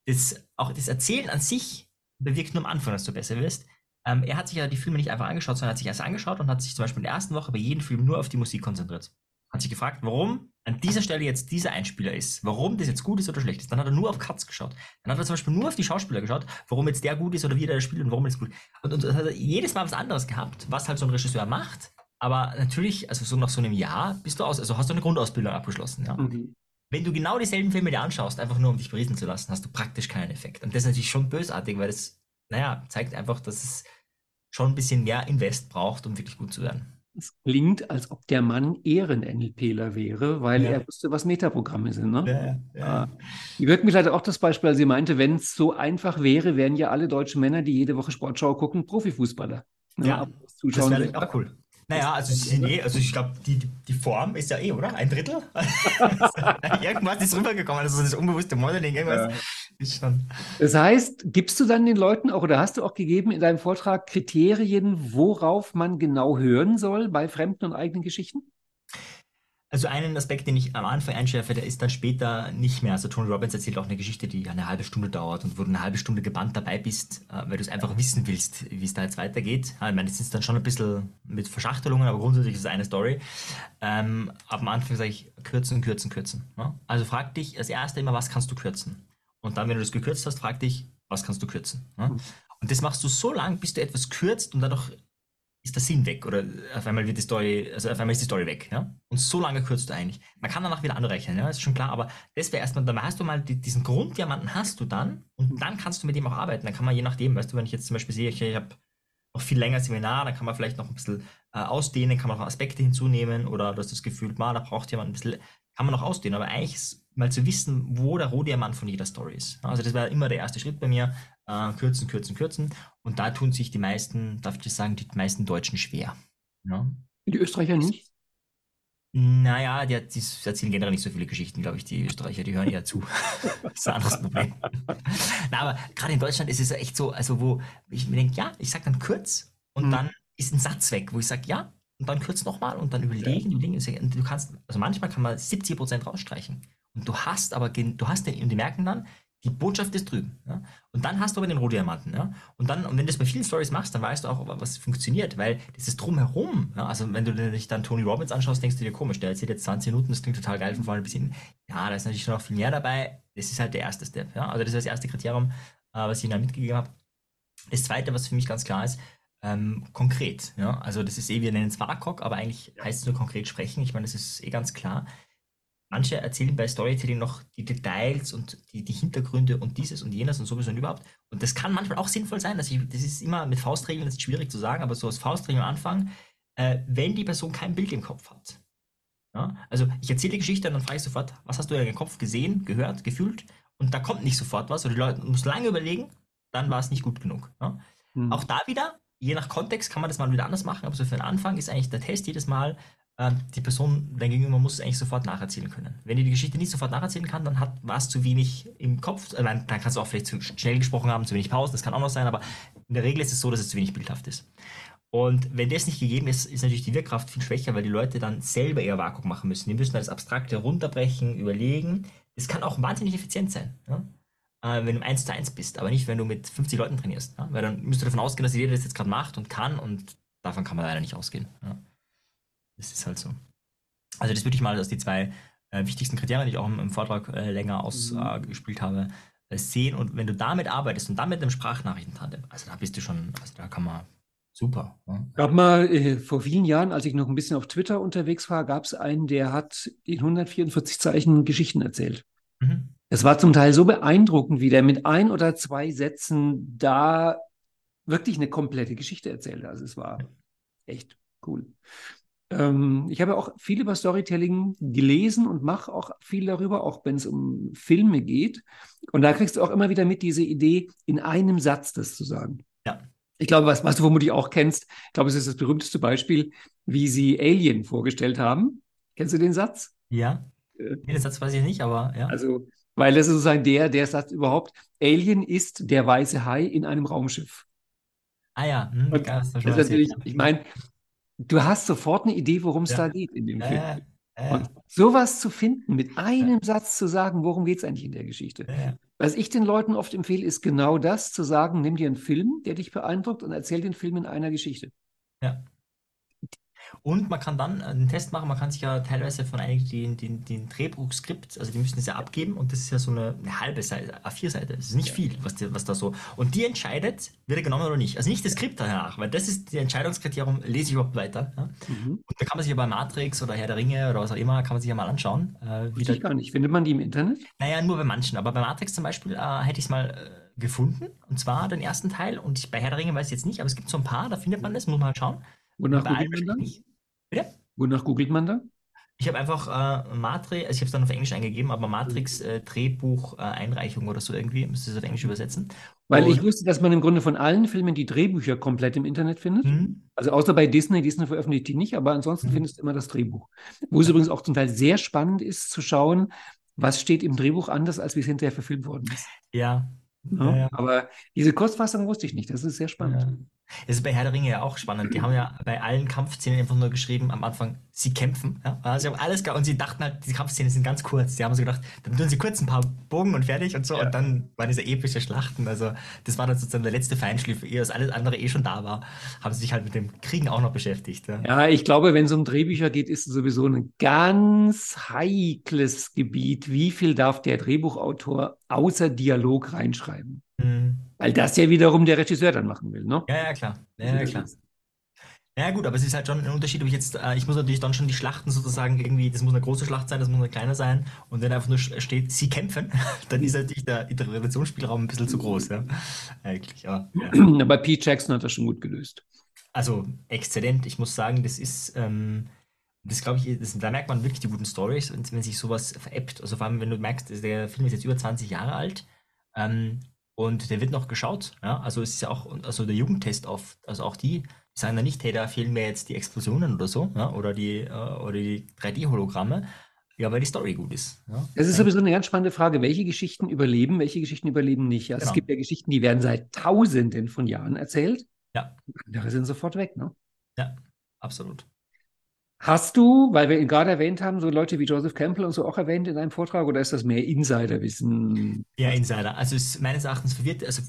Das Erzählen an sich bewirkt nur am Anfang, dass du besser wirst. Er hat sich ja die Filme nicht einfach angeschaut, sondern hat sich erst angeschaut und hat sich zum Beispiel in der ersten Woche bei jedem Film nur auf die Musik konzentriert. Hat sich gefragt, warum an dieser Stelle jetzt dieser Einspieler ist, warum das jetzt gut ist oder schlecht ist. Dann hat er nur auf Cuts geschaut. Dann hat er zum Beispiel nur auf die Schauspieler geschaut, warum jetzt der gut ist oder wie der spielt und warum das gut ist. Und das hat er jedes Mal was anderes gehabt, was halt so ein Regisseur macht. Aber natürlich, also so nach so einem Jahr bist du hast du eine Grundausbildung abgeschlossen. Ja? Mhm. Wenn du genau dieselben Filme dir anschaust, einfach nur um dich beriesen zu lassen, hast du praktisch keinen Effekt. Und das ist natürlich schon bösartig, weil das, zeigt einfach, dass es schon ein bisschen mehr Invest braucht, um wirklich gut zu werden. Es klingt, als ob der Mann Ehren-NLPler wäre, weil er wusste, was Metaprogramme sind. Ne? Ja. Ich hörte mich leider auch das Beispiel, als sie meinte, wenn es so einfach wäre, wären ja alle deutschen Männer, die jede Woche Sportschau gucken, Profifußballer. Ne? Ja, das wäre auch cool. Naja, also ich glaube, die Form ist ja oder? Ein Drittel? Irgendwas ist rübergekommen, also das unbewusste Modeling, irgendwas. Ja. Ist schon. Das heißt, gibst du dann den Leuten auch, oder hast du auch gegeben in deinem Vortrag Kriterien, worauf man genau hören soll bei fremden und eigenen Geschichten? Also einen Aspekt, den ich am Anfang einschärfe, der ist dann später nicht mehr. Also Tony Robbins erzählt auch eine Geschichte, die eine halbe Stunde dauert und wo du eine halbe Stunde gebannt dabei bist, weil du es einfach wissen willst, wie es da jetzt weitergeht. Ich meine, das ist dann schon ein bisschen mit Verschachtelungen, aber grundsätzlich ist es eine Story. Am Anfang sage ich, kürzen. Also frag dich als Erster immer, was kannst du kürzen? Und dann, wenn du das gekürzt hast, frag dich, was kannst du kürzen? Und das machst du so lang, bis du etwas kürzt und dadurch ist der Sinn weg oder auf einmal ist die Story weg. Ja? Und so lange kürzt du eigentlich. Man kann danach wieder anrechnen, ja? Ist schon klar, aber das wäre erstmal, dann hast du mal diesen Grunddiamanten hast du dann und dann kannst du mit dem auch arbeiten. Dann kann man je nachdem, weißt du, wenn ich jetzt zum Beispiel sehe, ich habe noch viel länger Seminar, dann kann man vielleicht noch ein bisschen ausdehnen, kann man noch Aspekte hinzunehmen oder du hast das Gefühl, da braucht jemand ein bisschen, kann man noch ausdehnen, aber eigentlich mal zu wissen, wo der Rohdiamant von jeder Story ist. Also das war immer der erste Schritt bei mir, kürzen. Und da tun sich die meisten, darf ich das sagen, die meisten Deutschen schwer. Ja. Die Österreicher nicht? Naja, die erzählen generell nicht so viele Geschichten, glaube ich, die Österreicher, die hören eher zu. Das ist ein anderes Problem. Na, aber gerade in Deutschland ist es echt so, also wo ich mir denke, ja, ich sage dann kurz und dann ist ein Satz weg, wo ich sage, ja, und dann kurz nochmal und dann überlegen. Du kannst, also manchmal kann man 70% rausstreichen. Und du hast den, und die merken dann, die Botschaft ist drüben. Ja? Und dann hast du aber den Rohdiamanten. Ja? Und wenn du das bei vielen Stories machst, dann weißt du auch, was funktioniert, weil das ist drumherum. Ja? Also wenn du dich dann Tony Robbins anschaust, denkst du dir, komisch, der erzählt jetzt 20 Minuten, das klingt total geil von vorne bis hinten. Ja, da ist natürlich noch viel mehr dabei. Das ist halt der erste Step. Ja? Also das ist das erste Kriterium, was ich Ihnen mitgegeben habe. Das zweite, was für mich ganz klar ist, konkret. Ja? Also das ist wir nennen es WAKOK, aber eigentlich heißt es nur konkret sprechen. Ich meine, das ist ganz klar. Manche erzählen bei Storytelling noch die Details und die Hintergründe und dieses und jenes und sowieso und überhaupt. Und das kann manchmal auch sinnvoll sein. Das ist immer mit Faustregeln, das ist schwierig zu sagen, aber so als Faustregel am Anfang, wenn die Person kein Bild im Kopf hat. Ja? Also ich erzähle die Geschichte und dann frage ich sofort, was hast du in deinem Kopf gesehen, gehört, gefühlt? Und da kommt nicht sofort was. Oder die Leute müssen lange überlegen, dann war es nicht gut genug. Ja? Mhm. Auch da wieder, je nach Kontext kann man das mal wieder anders machen, aber so für den Anfang ist eigentlich der Test jedes Mal, die Person, dein Gegenüber, muss es eigentlich sofort nacherzählen können. Wenn dir die Geschichte nicht sofort nacherzählen kann, dann war es zu wenig im Kopf. Dann kannst du auch vielleicht zu schnell gesprochen haben, zu wenig Pausen, das kann auch noch sein, aber in der Regel ist es so, dass es zu wenig bildhaft ist. Und wenn das nicht gegeben ist, ist natürlich die Wirkkraft viel schwächer, weil die Leute dann selber ihr WAKOK machen müssen. Die müssen das Abstrakte runterbrechen, überlegen. Das kann auch wahnsinnig effizient sein, ja? Wenn du 1:1 bist, aber nicht, wenn du mit 50 Leuten trainierst. Ja? Weil dann müsst du davon ausgehen, dass jeder das jetzt gerade macht und kann und davon kann man leider nicht ausgehen. Ja? Das ist halt so. Also das würde ich mal als die zwei wichtigsten Kriterien, die ich auch im Vortrag länger ausgespielt habe, sehen. Und wenn du damit arbeitest und dann mit dem Sprachnachrichtentandem, also da bist du schon, also da kann man super. Ne? Gab mal vor vielen Jahren, als ich noch ein bisschen auf Twitter unterwegs war, gab es einen, der hat in 144 Zeichen Geschichten erzählt. Mhm. Das war zum Teil so beeindruckend, wie der mit ein oder zwei Sätzen da wirklich eine komplette Geschichte erzählte. Also es war echt cool. Ich habe auch viel über Storytelling gelesen und mache auch viel darüber, auch wenn es um Filme geht. Und da kriegst du auch immer wieder mit diese Idee, in einem Satz das zu sagen. Ja. Ich glaube, was du vermutlich auch kennst, ich glaube, es ist das berühmteste Beispiel, wie sie Alien vorgestellt haben. Kennst du den Satz? Ja, den Satz weiß ich nicht, aber ja. Also, weil das ist sozusagen der Satz überhaupt. Alien ist der weiße Hai in einem Raumschiff. Ah ja. Ich meine, du hast sofort eine Idee, worum es da geht in dem Film. Und sowas zu finden, mit einem Satz zu sagen, worum geht es eigentlich in der Geschichte. Was ich den Leuten oft empfehle, ist genau das, zu sagen, nimm dir einen Film, der dich beeindruckt und erzähl den Film in einer Geschichte. Ja. Und man kann dann einen Test machen, man kann sich ja teilweise von einigen den Drehbuchskript, also die müssen es ja abgeben und das ist ja so eine halbe Seite, A4-Seite, das ist nicht viel, was da so. Und die entscheidet, wird er genommen oder nicht. Also nicht das Skript danach, weil das ist die Entscheidungskriterium, lese ich überhaupt weiter. Ja? Mhm. Und da kann man sich ja bei Matrix oder Herr der Ringe oder was auch immer, kann man sich ja mal anschauen. Richtig gar nicht, findet man die im Internet? Naja, nur bei manchen, aber bei Matrix zum Beispiel hätte ich es mal... gefunden, und zwar den ersten Teil, und bei Herr der Ringe weiß ich jetzt nicht, aber es gibt so ein paar, da findet man das, muss man halt schauen. Wonach googelt man dann? Ich habe einfach Matrix, also ich habe es dann auf Englisch eingegeben, aber Matrix Drehbuch Einreichung oder so irgendwie, müsste es auf Englisch übersetzen. Weil ich wusste, dass man im Grunde von allen Filmen die Drehbücher komplett im Internet findet. Mhm. Also außer bei Disney veröffentlicht die nicht, aber ansonsten findest du immer das Drehbuch. Wo es übrigens auch zum Teil sehr spannend ist, zu schauen, was steht im Drehbuch anders, als wie es hinterher verfilmt worden ist. Ja. Ja. Aber diese Kurzfassung wusste ich nicht, das ist sehr spannend. Ja. Das ist bei Herr der Ringe ja auch spannend. Die haben ja bei allen Kampfszenen einfach nur geschrieben, am Anfang, sie kämpfen. Ja? Sie haben alles und sie dachten halt, die Kampfszenen sind ganz kurz. Sie haben so gedacht, dann tun sie kurz ein paar Bogen und fertig und so. Ja. Und dann waren diese epische Schlachten. Also das war dann sozusagen der letzte Feinschliff, ehe das alles andere schon da war. Haben sie sich halt mit dem Kriegen auch noch beschäftigt. Ja, ich glaube, wenn es um Drehbücher geht, ist es sowieso ein ganz heikles Gebiet. Wie viel darf der Drehbuchautor außer Dialog reinschreiben? Mhm. Weil das ja wiederum der Regisseur dann machen will, ne? Ja, klar. Ja, klar. Ja, gut, aber es ist halt schon ein Unterschied, ob ich jetzt, ich muss natürlich dann schon die Schlachten sozusagen irgendwie, das muss eine große Schlacht sein, das muss eine kleine sein, und wenn einfach nur steht, sie kämpfen, dann ist natürlich der Interpretationsspielraum ein bisschen zu groß, ja. Eigentlich, ja. Aber P. Jackson hat das schon gut gelöst. Also, exzellent. Ich muss sagen, das ist, das glaube ich, da merkt man wirklich die guten Storys, wenn sich sowas veräppt. Also vor allem, wenn du merkst, der Film ist jetzt über 20 Jahre alt, und der wird noch geschaut, ja? Also es ist ja auch, also der Jugendtest auf, also auch die sagen ja nicht, hey, da fehlen mir jetzt die Explosionen oder so, ja? oder die 3D-Hologramme, ja, weil die Story gut ist. Ja? Das ist sowieso eine ganz spannende Frage, welche Geschichten überleben nicht. Also genau. Es gibt ja Geschichten, die werden seit Tausenden von Jahren erzählt, ja. Andere sind sofort weg, ne? Ja, absolut. Hast du, weil wir ihn gerade erwähnt haben, so Leute wie Joseph Campbell und so auch erwähnt in einem Vortrag, oder ist das mehr Insiderwissen? Ja, Insider. Also es ist meines Erachtens verwirrt, also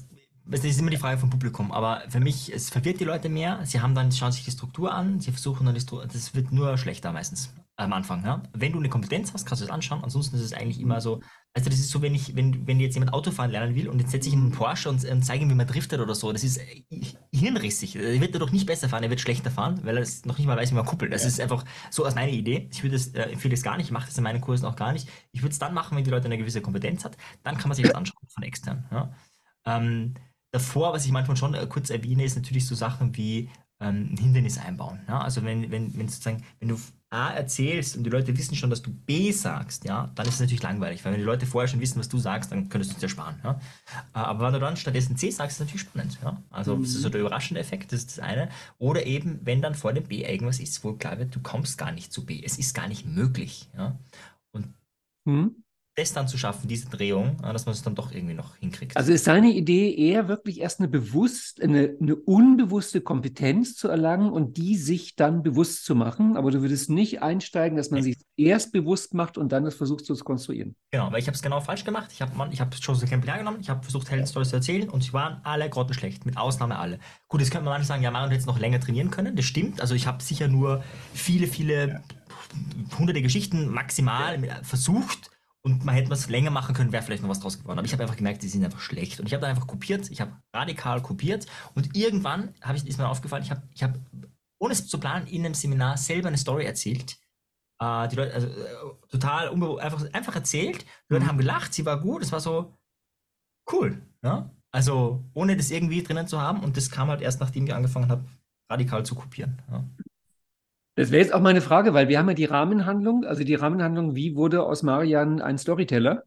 das ist immer die Frage vom Publikum, aber für mich, es verwirrt die Leute mehr, sie haben dann, schauen sich die Struktur an, sie versuchen dann die Struktur, das wird nur schlechter meistens am Anfang. Ja? Wenn du eine Kompetenz hast, kannst du es anschauen, ansonsten ist es eigentlich immer so, also das ist so, wenn jetzt jemand Autofahren lernen will und jetzt setze ich in einen Porsche und zeige ihm, wie man driftet oder so, das ist hirnrissig. Er wird dadurch nicht besser fahren, er wird schlechter fahren, weil er es noch nicht mal weiß, wie man kuppelt. Das ist einfach so aus meiner Idee. Ich würde es empfehle es gar nicht, ich mache das in meinen Kursen auch gar nicht. Ich würde es dann machen, wenn die Leute eine gewisse Kompetenz hat, dann kann man sich das anschauen von extern. Ja? Davor, was ich manchmal schon kurz erwähne, ist natürlich so Sachen wie Hindernis einbauen. Ja? Also wenn sozusagen, wenn du A erzählst und die Leute wissen schon, dass du B sagst, ja, dann ist es natürlich langweilig, weil wenn die Leute vorher schon wissen, was du sagst, dann könntest du es ja sparen. Ja? Aber wenn du dann stattdessen C sagst, ist es natürlich spannend. Ja? Also das ist so der überraschende Effekt, das ist das eine. Oder eben, wenn dann vor dem B irgendwas ist, wo klar wird, du kommst gar nicht zu B, es ist gar nicht möglich. Ja? Und das dann zu schaffen, diese Drehung, dass man es dann doch irgendwie noch hinkriegt. Also ist deine Idee eher wirklich erst eine unbewusste Kompetenz zu erlangen und die sich dann bewusst zu machen, aber du würdest nicht einsteigen, dass man sich erst bewusst macht und dann das versucht zu konstruieren. Genau, weil ich habe es genau falsch gemacht. Ich habe Joseph Campbell hergenommen, ich habe versucht, Heldenstories zu erzählen und sie waren alle grottenschlecht, mit Ausnahme alle. Gut, jetzt könnte man manchmal sagen, ja, Marian hätte jetzt noch länger trainieren können, das stimmt. Also ich habe sicher nur viele hunderte Geschichten maximal versucht. Und man hätte es länger machen können, wäre vielleicht noch was draus geworden. Aber ich habe einfach gemerkt, die sind einfach schlecht. Und ich habe dann einfach kopiert, ich habe radikal kopiert. Und irgendwann ist mir aufgefallen, ich habe, ohne es zu planen, in einem Seminar selber eine Story erzählt. Die Leute, also total unbewusst, einfach erzählt. Die Leute haben gelacht, sie war gut, es war so cool. Ja? Also ohne das irgendwie drinnen zu haben. Und das kam halt erst, nachdem ich angefangen habe, radikal zu kopieren. Ja. Das wäre jetzt auch meine Frage, weil wir haben ja die Rahmenhandlung, wie wurde aus Marian ein Storyteller?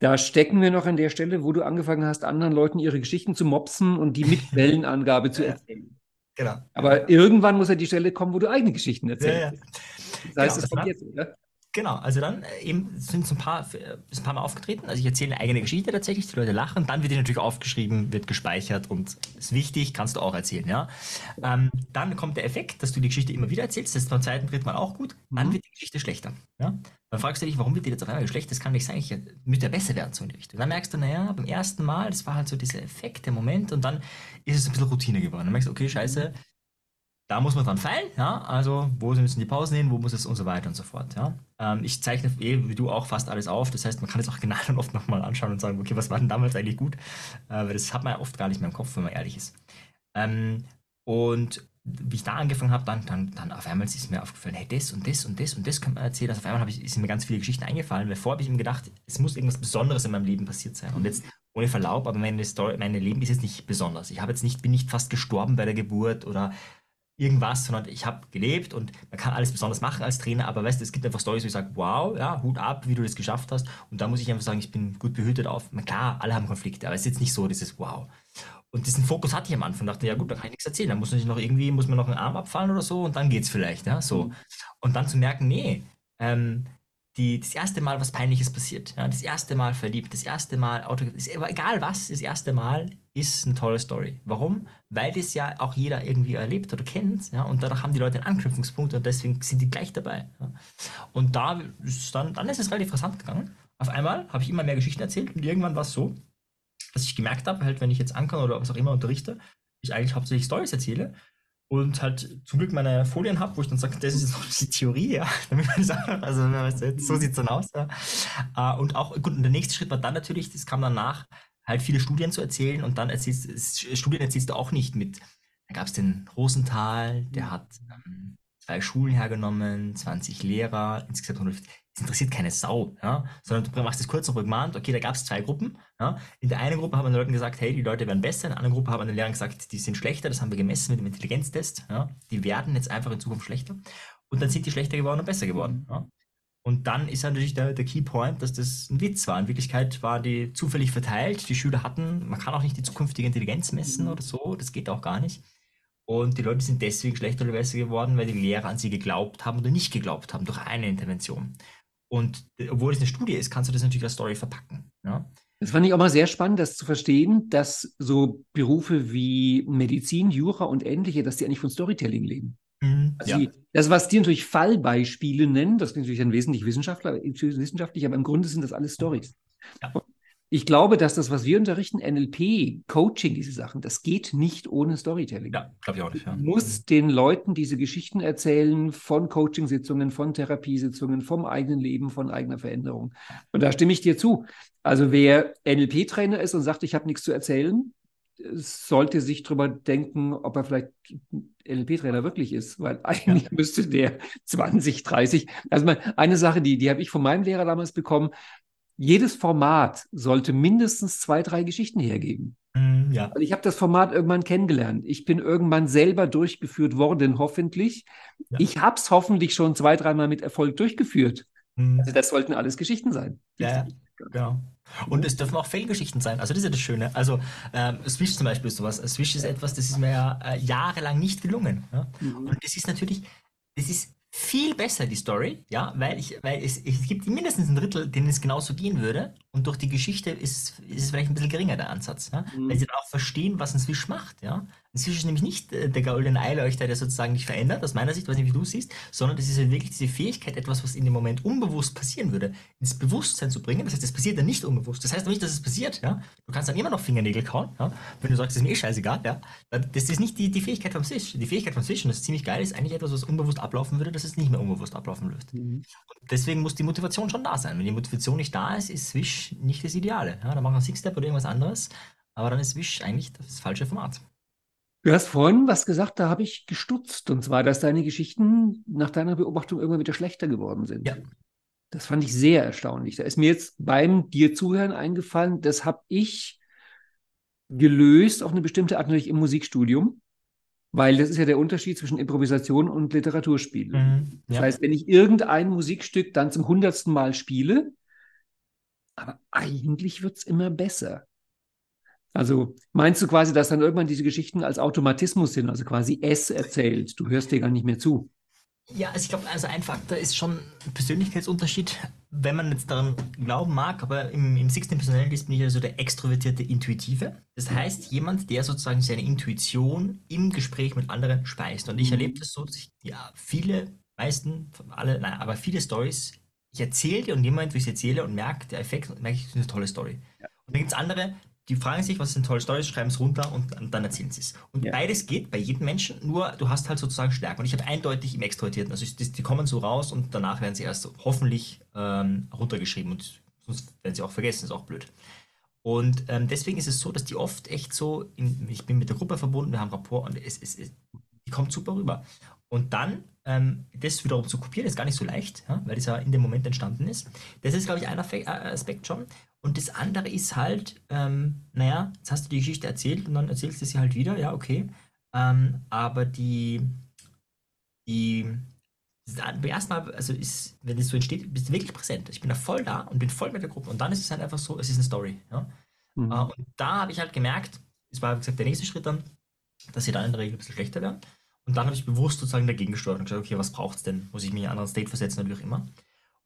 Da stecken wir noch an der Stelle, wo du angefangen hast, anderen Leuten ihre Geschichten zu mopsen und die mit Quellenangabe zu erzählen. Genau. Aber irgendwann muss ja die Stelle kommen, wo du eigene Geschichten erzählst. Ja. Das heißt, genau, das kommt jetzt, oder? Genau, also dann eben sind so ein paar Mal aufgetreten. Also ich erzähle eine eigene Geschichte tatsächlich, die Leute lachen, dann wird die natürlich aufgeschrieben, wird gespeichert und ist wichtig, kannst du auch erzählen, ja. Dann kommt der Effekt, dass du die Geschichte immer wieder erzählst, das ist beim zweiten, dritten Mal auch gut, dann wird die Geschichte schlechter, ja. Dann fragst du dich, warum wird die jetzt auf einmal schlecht, das kann nicht sein, ich müsste ja besser werden, so in die Richtung. Dann merkst du, naja, beim ersten Mal, das war halt so dieser Effekt, der Moment, und dann ist es ein bisschen Routine geworden. Dann merkst du, okay, scheiße, da muss man dran feilen, ja, also wo müssen die Pausen hin, wo muss es und so weiter und so fort, ja. Ich zeichne wie du auch fast alles auf, das heißt, man kann es auch genau dann oft nochmal anschauen und sagen, okay, was war denn damals eigentlich gut, weil das hat man ja oft gar nicht mehr im Kopf, wenn man ehrlich ist. Und wie ich da angefangen habe, dann auf einmal ist mir aufgefallen, hey, das und das und das und das kann man erzählen, also auf einmal sind mir ganz viele Geschichten eingefallen, weil vorher habe ich mir gedacht, es muss irgendwas Besonderes in meinem Leben passiert sein und jetzt ohne Verlaub, aber meine Leben ist jetzt nicht besonders, ich habe jetzt nicht, bin nicht fast gestorben bei der Geburt oder irgendwas, sondern ich habe gelebt und man kann alles besonders machen als Trainer, aber weißt du, es gibt einfach Storys, wo ich sage, wow, ja, Hut ab, wie du das geschafft hast und da muss ich einfach sagen, ich bin gut behütet auf, na klar, alle haben Konflikte, aber es ist jetzt nicht so dieses Wow. Und diesen Fokus hatte ich am Anfang, dachte, ja gut, da kann ich nichts erzählen, da muss mir noch ein Arm abfallen oder so und dann geht's vielleicht, ja, so. Und dann zu merken, nee, das erste Mal was Peinliches passiert, ja, das erste Mal verliebt, das erste Mal egal was, das erste Mal ist eine tolle Story. Warum? Weil das ja auch jeder irgendwie erlebt oder kennt, ja, und dadurch haben die Leute einen Anknüpfungspunkt und deswegen sind die gleich dabei. Ja. Und da ist dann ist es relativ rasant gegangen. Auf einmal habe ich immer mehr Geschichten erzählt und irgendwann war es so, dass ich gemerkt habe, halt, wenn ich jetzt ankomme oder was auch immer unterrichte, ich eigentlich hauptsächlich Stories erzähle. Und halt zum Glück meine Folien habe, wo ich dann sage, das ist jetzt noch die Theorie, ja. Also so sieht es dann aus. Ja. Und auch, gut, und der nächste Schritt war dann natürlich, das kam danach, halt viele Studien zu erzählen und dann erzählst du auch nicht mit. Da gab es den Rosenthal, der hat 2 Schulen hergenommen, 20 Lehrer, insgesamt 150. Das interessiert keine Sau, ja? Sondern du machst das kurz und prägnant, okay, da gab es 2 Gruppen. Ja? In der einen Gruppe haben wir den Leuten gesagt, hey, die Leute werden besser, in der anderen Gruppe haben wir den Lehrern gesagt, die sind schlechter, das haben wir gemessen mit dem Intelligenztest, ja? Die werden jetzt einfach in Zukunft schlechter und dann sind die schlechter geworden und besser geworden. Ja? Und dann ist natürlich der Key Point, dass das ein Witz war. In Wirklichkeit war die zufällig verteilt, die Schüler man kann auch nicht die zukünftige Intelligenz messen oder so, das geht auch gar nicht. Und die Leute sind deswegen schlechter oder besser geworden, weil die Lehrer an sie geglaubt haben oder nicht geglaubt haben durch eine Intervention. Und obwohl es eine Studie ist, kannst du das natürlich als Story verpacken. Ja? Das fand ich auch mal sehr spannend, das zu verstehen, dass so Berufe wie Medizin, Jura und ähnliche, dass die eigentlich von Storytelling leben. Mhm, also ja. Das, was die natürlich Fallbeispiele nennen, das klingt natürlich dann wesentlich wissenschaftlich, aber im Grunde sind das alles Storys. Ja. Ich glaube, dass das, was wir unterrichten, NLP, Coaching, diese Sachen, das geht nicht ohne Storytelling. Ja, glaube ich auch nicht. Ja. Du musst den Leuten diese Geschichten erzählen von Coaching-Sitzungen, von Therapiesitzungen, vom eigenen Leben, von eigener Veränderung. Und da stimme ich dir zu. Also wer NLP-Trainer ist und sagt, ich habe nichts zu erzählen, sollte sich drüber denken, ob er vielleicht NLP-Trainer wirklich ist. Weil eigentlich müsste der 20, 30... Also eine Sache, die habe ich von meinem Lehrer damals bekommen. Jedes Format sollte mindestens 2, 3 Geschichten hergeben. Ja. Also ich habe das Format irgendwann kennengelernt. Ich bin irgendwann selber durchgeführt worden, hoffentlich. Ja. Ich habe es hoffentlich schon 2, 3 Mal mit Erfolg durchgeführt. Also das sollten alles Geschichten sein. Ja, genau. Und es dürfen auch Fehlgeschichten sein. Also das ist ja das Schöne. Also Swish zum Beispiel ist sowas. Swish ist etwas, das ist mir ja jahrelang nicht gelungen. Ja? Mhm. Und das ist natürlich, das ist viel besser, die Story, ja, weil es gibt mindestens ein Drittel, denen es genauso gehen würde und durch die Geschichte ist es vielleicht ein bisschen geringer, der Ansatz, ja? Weil sie dann auch verstehen, was ein Swish macht, ja. Ein Swish ist nämlich nicht der goldene Eileuchter, der sozusagen nicht verändert, aus meiner Sicht, weiß nicht, wie du siehst, sondern das ist ja wirklich diese Fähigkeit, etwas, was in dem Moment unbewusst passieren würde, ins Bewusstsein zu bringen, das heißt, es passiert dann nicht unbewusst, das heißt aber nicht, dass es passiert, ja. Du kannst dann immer noch Fingernägel kauen, ja? Wenn du sagst, das ist mir eh scheißegal, ja. Das ist nicht die Fähigkeit vom Swish. Die Fähigkeit vom Swish, und das ist ziemlich geil, ist eigentlich etwas, was unbewusst ablaufen würde, das es nicht mehr unbewusst ablaufen lässt. Und deswegen muss die Motivation schon da sein. Wenn die Motivation nicht da ist, ist Swish nicht das Ideale. Ja, dann machen wir Six-Step oder irgendwas anderes, aber dann ist Swish eigentlich das falsche Format. Du hast vorhin was gesagt, da habe ich gestutzt, und zwar, dass deine Geschichten nach deiner Beobachtung irgendwann wieder schlechter geworden sind. Ja. Das fand ich sehr erstaunlich. Da ist mir jetzt beim dir Zuhören eingefallen, das habe ich gelöst auf eine bestimmte Art, natürlich im Musikstudium. Weil das ist ja der Unterschied zwischen Improvisation und Literaturspiel. Das heißt, wenn ich irgendein Musikstück dann zum 100. Mal spiele, aber eigentlich wird es immer besser. Also meinst du quasi, dass dann irgendwann diese Geschichten als Automatismus sind, also quasi es erzählt, du hörst dir gar nicht mehr zu? Ja, also ich glaube, also ein Faktor ist schon Persönlichkeitsunterschied, wenn man jetzt daran glauben mag, aber im 16. Personality bin ich also der extrovertierte Intuitive. Das heißt, jemand, der sozusagen seine Intuition im Gespräch mit anderen speist. Und ich erlebe das so, dass ich ja viele Storys ich erzähle und jemand, wie ich es erzähle und merke, der Effekt, merke ich, das ist eine tolle Story. Ja. Und dann gibt es andere, die fragen sich, was ist eine tolle Story, schreiben es runter und dann erzählen sie es. Und beides geht bei jedem Menschen, nur du hast halt sozusagen Stärken. Und ich habe eindeutig im Extrovertierten, also die kommen so raus und danach werden sie erst hoffentlich runtergeschrieben und sonst werden sie auch vergessen, ist auch blöd. Und deswegen ist es so, dass die oft echt so, ich bin mit der Gruppe verbunden, wir haben Rapport und die kommt super rüber. Und dann das wiederum zu kopieren, ist gar nicht so leicht, ja, weil das ja in dem Moment entstanden ist. Das ist, glaube ich, ein Aspekt schon. Und das andere ist halt, jetzt hast du die Geschichte erzählt und dann erzählst du sie halt wieder, ja, okay. Aber beim ersten Mal, also wenn das so entsteht, bist du wirklich präsent. Ich bin da voll da und bin voll mit der Gruppe. Und dann ist es halt einfach so, es ist eine Story. Ja? Und da habe ich halt gemerkt, es war, wie gesagt, der nächste Schritt dann, dass sie dann in der Regel ein bisschen schlechter werden. Und dann habe ich bewusst sozusagen dagegen gesteuert und gesagt, okay, was braucht es denn? Muss ich mich in einen anderen State versetzen oder wie auch immer?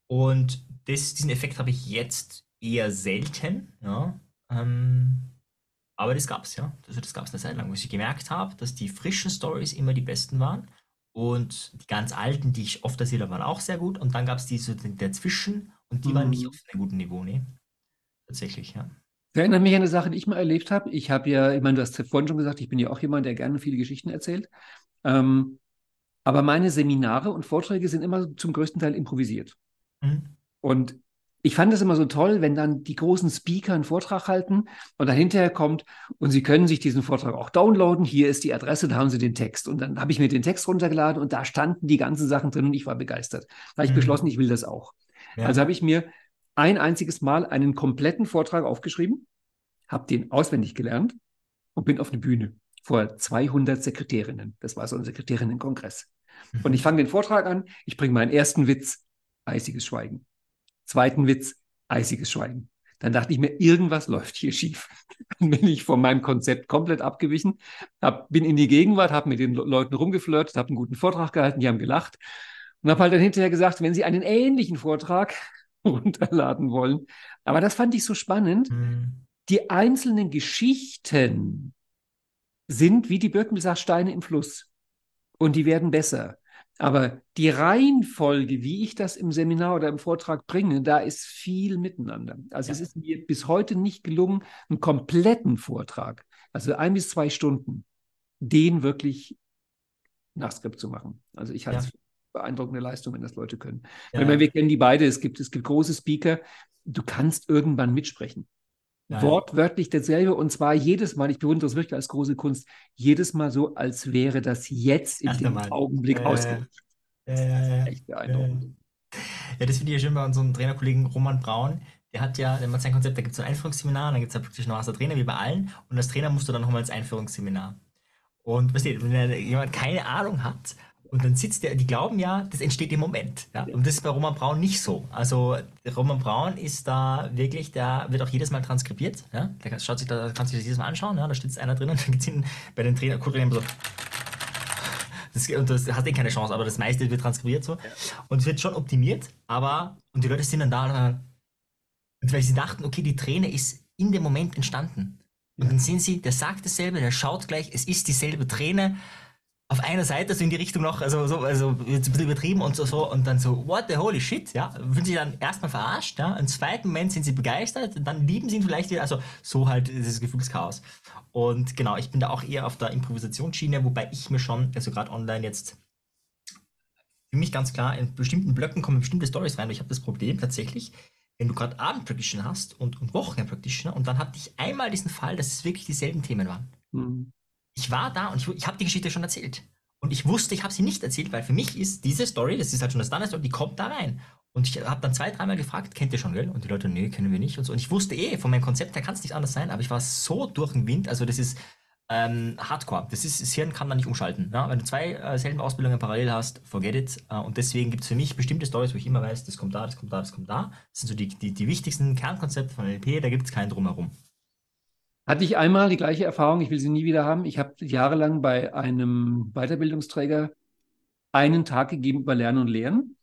Und diesen Effekt habe ich jetzt eher selten, ja. Aber das gab es, ja. Also das gab es eine Zeit lang, wo ich gemerkt habe, dass die frischen Stories immer die besten waren. Und die ganz alten, die ich oft erzähle, waren auch sehr gut. Und dann gab es die so dazwischen und die waren nicht auf einem guten Niveau, ne? Tatsächlich, ja. Ich erinnere mich an eine Sache, die ich mal erlebt habe. Ich habe ja, ich meine, du hast vorhin schon gesagt, ich bin ja auch jemand, der gerne viele Geschichten erzählt. Aber meine Seminare und Vorträge sind immer zum größten Teil improvisiert. Und ich fand das immer so toll, wenn dann die großen Speaker einen Vortrag halten und dann hinterher kommt und sie können sich diesen Vortrag auch downloaden. Hier ist die Adresse, da haben sie den Text. Und dann habe ich mir den Text runtergeladen und da standen die ganzen Sachen drin und ich war begeistert. Da habe ich beschlossen, ich will das auch. Ja. Also habe ich mir ein einziges Mal einen kompletten Vortrag aufgeschrieben, habe den auswendig gelernt und bin auf eine Bühne vor 200 Sekretärinnen. Das war so ein Sekretärinnenkongress. Und ich fange den Vortrag an, ich bringe meinen ersten Witz, eisiges Schweigen. Zweiten Witz, eisiges Schweigen. Dann dachte ich mir, irgendwas läuft hier schief. Dann bin ich von meinem Konzept komplett abgewichen, bin in die Gegenwart, habe mit den Leuten rumgeflirtet, habe einen guten Vortrag gehalten, die haben gelacht und habe halt dann hinterher gesagt, wenn sie einen ähnlichen Vortrag runterladen wollen. Aber das fand ich so spannend. Die einzelnen Geschichten sind wie die Birkenbihl sagt, Steine im Fluss. Und die werden besser. Aber die Reihenfolge, wie ich das im Seminar oder im Vortrag bringe, da ist viel miteinander. Also es ist mir bis heute nicht gelungen, einen kompletten Vortrag, also 1 bis 2 Stunden, den wirklich nach Skript zu machen. Also ich halte es für beeindruckende Leistung, wenn das Leute können. Ja. Weil wir kennen die beide, es gibt große Speaker, du kannst irgendwann mitsprechen. Nein. Wortwörtlich dasselbe und zwar jedes Mal, ich bewundere es wirklich als große Kunst, jedes Mal so, als wäre das jetzt in dem Augenblick ausgedacht. Das ist echt beeindruckend. Ja, das finde ich ja schön bei unserem Trainerkollegen Roman Braun. Der hat sein Konzept, da gibt es ein Einführungsseminar, dann gibt es ja praktisch noch als Trainer wie bei allen und als Trainer musst du dann nochmal ins Einführungsseminar. Und weißt du, wenn jemand keine Ahnung hat, und dann sitzt der, die glauben ja, das entsteht im Moment. Ja? Und das ist bei Roman Braun nicht so. Also Roman Braun ist da wirklich, der wird auch jedes Mal transkribiert. Ja? Der schaut sich da, kann sich das jedes Mal anschauen. Ja? Da steht einer drin und dann geht es hinten bei den Trainer so. Das hast eh keine Chance, aber das meiste wird transkribiert so. Ja. Und es wird schon optimiert, aber, und die Leute sind dann da, und weil sie dachten, okay, die Träne ist in dem Moment entstanden. Und dann sehen sie, der sagt dasselbe, der schaut gleich, es ist dieselbe Träne. Auf einer Seite, so in die Richtung noch, also ein bisschen übertrieben und so, und dann so, what the holy shit, ja, fühlen sich dann erstmal verarscht, ja, im zweiten Moment sind sie begeistert, dann lieben sie ihn vielleicht wieder, also so halt dieses Gefühlschaos. Und genau, ich bin da auch eher auf der Improvisationsschiene, wobei ich mir schon, also gerade online jetzt, für mich ganz klar, in bestimmten Blöcken kommen bestimmte Storys rein, weil ich habe das Problem tatsächlich, wenn du gerade Abend-Practitioner hast und Wochenend-Practitioner und dann hatte ich einmal diesen Fall, dass es wirklich dieselben Themen waren. Ich war da und ich habe die Geschichte schon erzählt. Und ich wusste, ich habe sie nicht erzählt, weil für mich ist diese Story, das ist halt schon eine Standard-Story, die kommt da rein. Und ich habe dann 2-3 Mal gefragt, kennt ihr schon, gell? Und die Leute, nee, kennen wir nicht und so. Und ich wusste von meinem Konzept her kann es nicht anders sein, aber ich war so durch den Wind, also das ist Hardcore. Das Hirn kann man nicht umschalten. Ja? Wenn du zwei selben Ausbildungen parallel hast, forget it. Und deswegen gibt es für mich bestimmte Stories, wo ich immer weiß, das kommt da, das kommt da, das kommt da. Das sind so die wichtigsten Kernkonzepte von NLP, da gibt es keinen drumherum. Hatte ich einmal die gleiche Erfahrung, ich will sie nie wieder haben. Ich habe jahrelang bei einem Weiterbildungsträger einen Tag gegeben über Lernen und Lehren.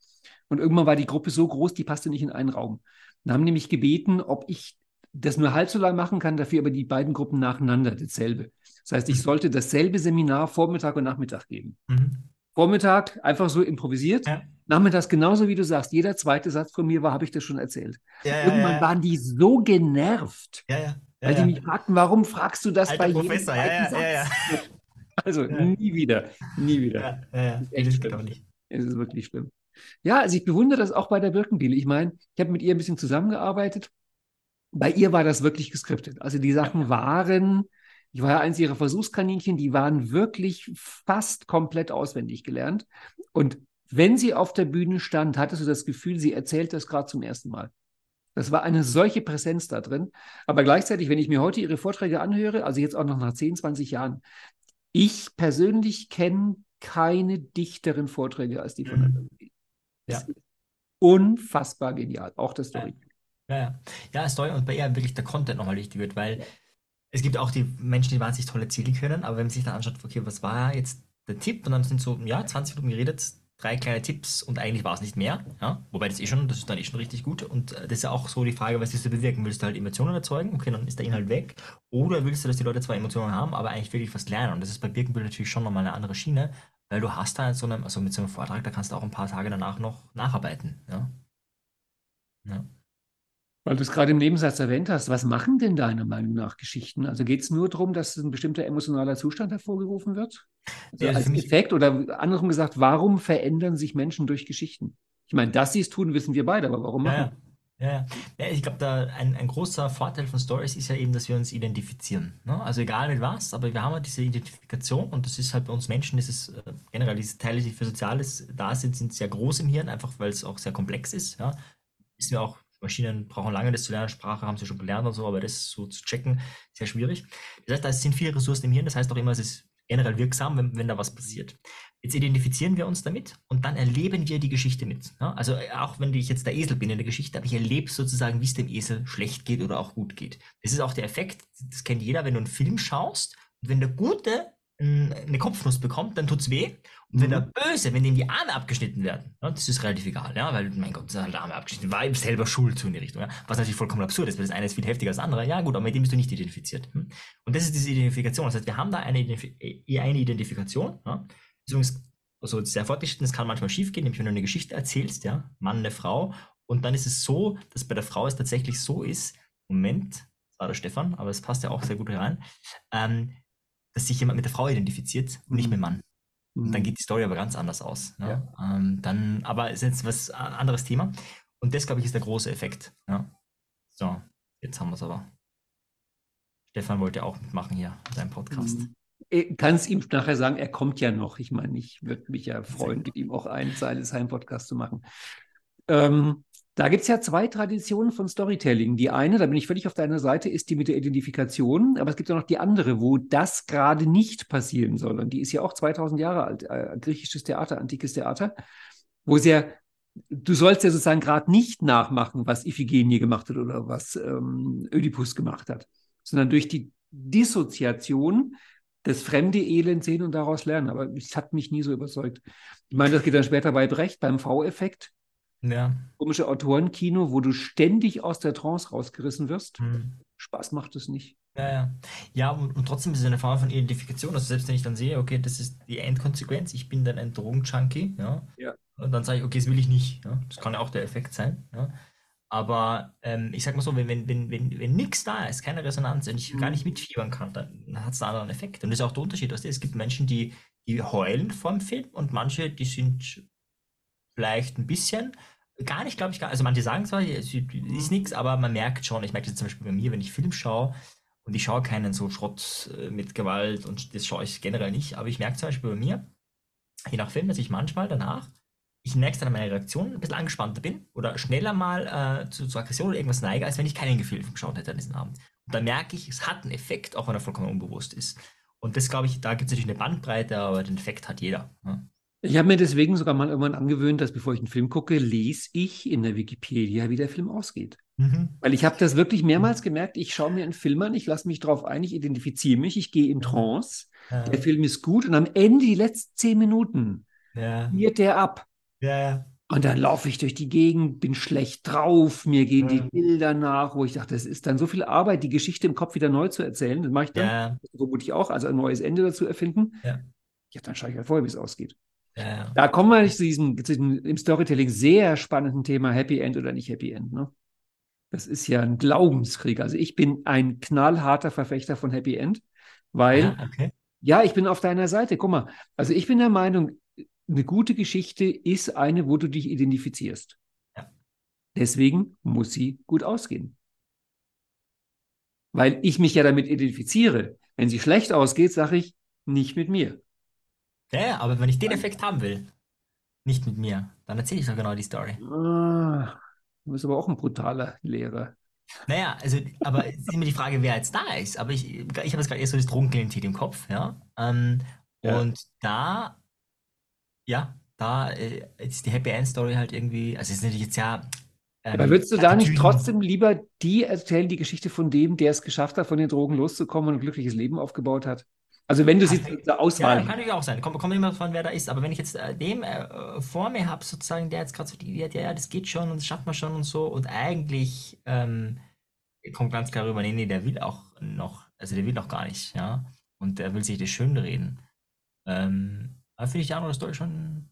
Und irgendwann war die Gruppe so groß, die passte nicht in einen Raum. Dann haben die mich gebeten, ob ich das nur halb so lang machen kann, dafür aber die beiden Gruppen nacheinander dasselbe. Das heißt, ich sollte dasselbe Seminar Vormittag und Nachmittag geben. Mhm. Vormittag einfach so improvisiert. Ja. Nachmittags genauso, wie du sagst. Jeder zweite Satz von mir war, habe ich das schon erzählt. Ja, irgendwann waren die so genervt. Ja, ja. Weil die mich fragten, warum fragst du das bei jedem Professor? Ja. Also nie wieder, nie wieder. Ja. Das ist echt schlimm. Es ist wirklich schlimm. Ja, also ich bewundere das auch bei der Birkenbihl. Ich meine, ich habe mit ihr ein bisschen zusammengearbeitet. Bei ihr war das wirklich geskriptet. Also die Sachen waren, ich war ja eins ihrer Versuchskaninchen, die waren wirklich fast komplett auswendig gelernt. Und wenn sie auf der Bühne stand, hattest du das Gefühl, sie erzählt das gerade zum ersten Mal. Das war eine solche Präsenz da drin. Aber gleichzeitig, wenn ich mir heute ihre Vorträge anhöre, also jetzt auch noch nach 10, 20 Jahren, ich persönlich kenne keine dichteren Vorträge als die von der Birkenbihl. Ja. Unfassbar genial, auch das Story. Ja, Story und bei ihr wirklich der Content nochmal wichtig wird, weil es gibt auch die Menschen, die wahnsinnig tolle Ziele können, aber wenn man sich dann anschaut, okay, was war jetzt der Tipp? Und dann sind so, 20 Minuten geredet, 3 kleine Tipps und eigentlich war es nicht mehr. Ja? Wobei das ist dann richtig gut. Und das ist ja auch so die Frage, was willst du bewirken? Willst du halt Emotionen erzeugen? Okay, dann ist der Inhalt weg. Oder willst du, dass die Leute zwar Emotionen haben, aber eigentlich wirklich was lernen? Und das ist bei Birkenbihl natürlich schon nochmal eine andere Schiene, weil du hast da mit so einem Vortrag, da kannst du auch ein paar Tage danach noch nacharbeiten. Ja. Weil du es gerade im Nebensatz erwähnt hast, was machen denn deiner Meinung nach Geschichten? Also geht es nur darum, dass ein bestimmter emotionaler Zustand hervorgerufen wird? Also als Effekt oder andersrum gesagt, warum verändern sich Menschen durch Geschichten? Ich meine, dass sie es tun, wissen wir beide, aber warum machen? Ja, ich glaube, da ein großer Vorteil von Stories ist ja eben, dass wir uns identifizieren. Ne? Also egal mit was, aber wir haben halt diese Identifikation und das ist halt bei uns Menschen, das ist generell diese Teile, die für Soziales da sind sehr groß im Hirn, einfach weil es auch sehr komplex ist. Ja? Wissen wir auch, Maschinen brauchen lange, das zu lernen, Sprache haben sie schon gelernt und so, aber das so zu checken, sehr schwierig. Das heißt, da sind viele Ressourcen im Hirn, das heißt auch immer, es ist generell wirksam, wenn da was passiert. Jetzt identifizieren wir uns damit und dann erleben wir die Geschichte mit. Ja? Also auch wenn ich jetzt der Esel bin in der Geschichte, aber ich erlebe sozusagen, wie es dem Esel schlecht geht oder auch gut geht. Das ist auch der Effekt, das kennt jeder, wenn du einen Film schaust und wenn der Gute eine Kopfnuss bekommt, dann tut's weh. Und wenn der Böse, wenn dem die Arme abgeschnitten werden, das ist relativ egal, weil, mein Gott, das hat der Arme abgeschnitten, war ihm selber schuld, so in die Richtung. Ja? Was natürlich vollkommen absurd ist, weil das eine ist viel heftiger als das andere. Ja gut, aber mit dem bist du nicht identifiziert. Und das ist diese Identifikation. Das heißt, wir haben da eine Identifikation. Ja? Übrigens, also sehr fortgeschritten, es kann manchmal schief gehen, nämlich wenn du eine Geschichte erzählst, Mann, eine Frau, und dann ist es so, dass bei der Frau es tatsächlich so ist, Moment, das war der Stefan, aber es passt ja auch sehr gut rein, dass sich jemand mit der Frau identifiziert und nicht mit dem Mann. Und dann geht die Story aber ganz anders aus. Ne? Ja. Dann, aber ist jetzt was anderes Thema. Und das, glaube ich, ist der große Effekt. Ja? So, jetzt haben wir es aber. Stefan wollte auch mitmachen hier in seinem Podcast. Kannst ihm nachher sagen, er kommt ja noch. Ich meine, ich würde mich ja freuen, mit ihm auch einen Zeilitzheim-Podcast zu machen. Da gibt es ja 2 Traditionen von Storytelling. Die eine, da bin ich völlig auf deiner Seite, ist die mit der Identifikation. Aber es gibt ja noch die andere, wo das gerade nicht passieren soll. Und die ist ja auch 2000 Jahre alt, griechisches Theater, antikes Theater, wo es ja, du sollst ja sozusagen gerade nicht nachmachen, was Iphigenie gemacht hat oder was Ödipus gemacht hat, sondern durch die Dissoziation das fremde Elend sehen und daraus lernen. Aber es hat mich nie so überzeugt. Ich meine, das geht dann später bei Brecht, beim V-Effekt. Ja. Komische Autorenkino, wo du ständig aus der Trance rausgerissen wirst. Spaß macht es nicht. Ja, und trotzdem ist es eine Form von Identifikation. Also selbst wenn ich dann sehe, okay, das ist die Endkonsequenz, ich bin dann ein Drogenjunkie. Ja. Und dann sage ich, okay, das will ich nicht. Ja? Das kann ja auch der Effekt sein. Ja? Aber ich sag mal so, wenn nichts da ist, keine Resonanz, wenn ich gar nicht mitfiebern kann, dann hat es einen anderen Effekt. Und das ist auch der Unterschied. Also, es gibt Menschen, die heulen vorm Film und manche, die sind vielleicht ein bisschen, gar nicht, glaube ich, also manche sagen zwar, es ist nichts, aber man merkt schon, ich merke das zum Beispiel bei mir, wenn ich Film schaue und ich schaue keinen so Schrott mit Gewalt und das schaue ich generell nicht, aber ich merke zum Beispiel bei mir, je nach Film, dass ich manchmal danach, ich merke dann an meiner Reaktion, ein bisschen angespannter bin oder schneller mal zu Aggression oder irgendwas neige, als wenn ich keinen Film geschaut hätte an diesem Abend. Und dann merke ich, es hat einen Effekt, auch wenn er vollkommen unbewusst ist. Und das, glaube ich, da gibt es natürlich eine Bandbreite, aber den Effekt hat jeder. Ja. Ich habe mir deswegen sogar mal irgendwann angewöhnt, dass bevor ich einen Film gucke, lese ich in der Wikipedia, wie der Film ausgeht. Mhm. Weil ich habe das wirklich mehrmals gemerkt, ich schaue mir einen Film an, ich lasse mich drauf ein, ich identifiziere mich, ich gehe in Trance, der Film ist gut und am Ende, die letzten 10 Minuten, wird der ab. Ja. Und dann laufe ich durch die Gegend, bin schlecht drauf, mir gehen die Bilder nach, wo ich dachte, das ist dann so viel Arbeit, die Geschichte im Kopf wieder neu zu erzählen. Das mache ich dann, vermutlich auch, also ein neues Ende dazu erfinden. Ja, dann schaue ich halt vorher, wie es ausgeht. Ja. Da kommen wir zu diesem im Storytelling sehr spannenden Thema Happy End oder nicht Happy End. Ne? Das ist ja ein Glaubenskrieg. Also ich bin ein knallharter Verfechter von Happy End, weil, ich bin auf deiner Seite. Guck mal, also ich bin der Meinung, eine gute Geschichte ist eine, wo du dich identifizierst. Ja. Deswegen muss sie gut ausgehen. Weil ich mich ja damit identifiziere. Wenn sie schlecht ausgeht, sage ich, nicht mit mir. Ja, aber wenn ich den Effekt haben will, nicht mit mir, dann erzähle ich doch genau die Story. Du bist aber auch ein brutaler Lehrer. Naja, also, aber es ist immer die Frage, wer jetzt da ist. Aber ich habe jetzt gerade erst so das Drogenklient im Kopf, ja? Und da ist die Happy End Story halt irgendwie, also ist natürlich jetzt aber würdest du da nicht trotzdem lieber die erzählen, die Geschichte von dem, der es geschafft hat, von den Drogen loszukommen und ein glückliches Leben aufgebaut hat? Also wenn du sie zur Auswahl... Ja, kann natürlich auch sein. Kommt immer davon, wer da ist. Aber wenn ich jetzt den vor mir habe, sozusagen, der jetzt gerade so die Idee hat, das geht schon und das schafft man schon und so. Und eigentlich kommt ganz klar rüber, nee, der will auch noch, also der will noch gar nicht, ja. Und der will sich das schönreden. Aber finde ich die andere Story schon,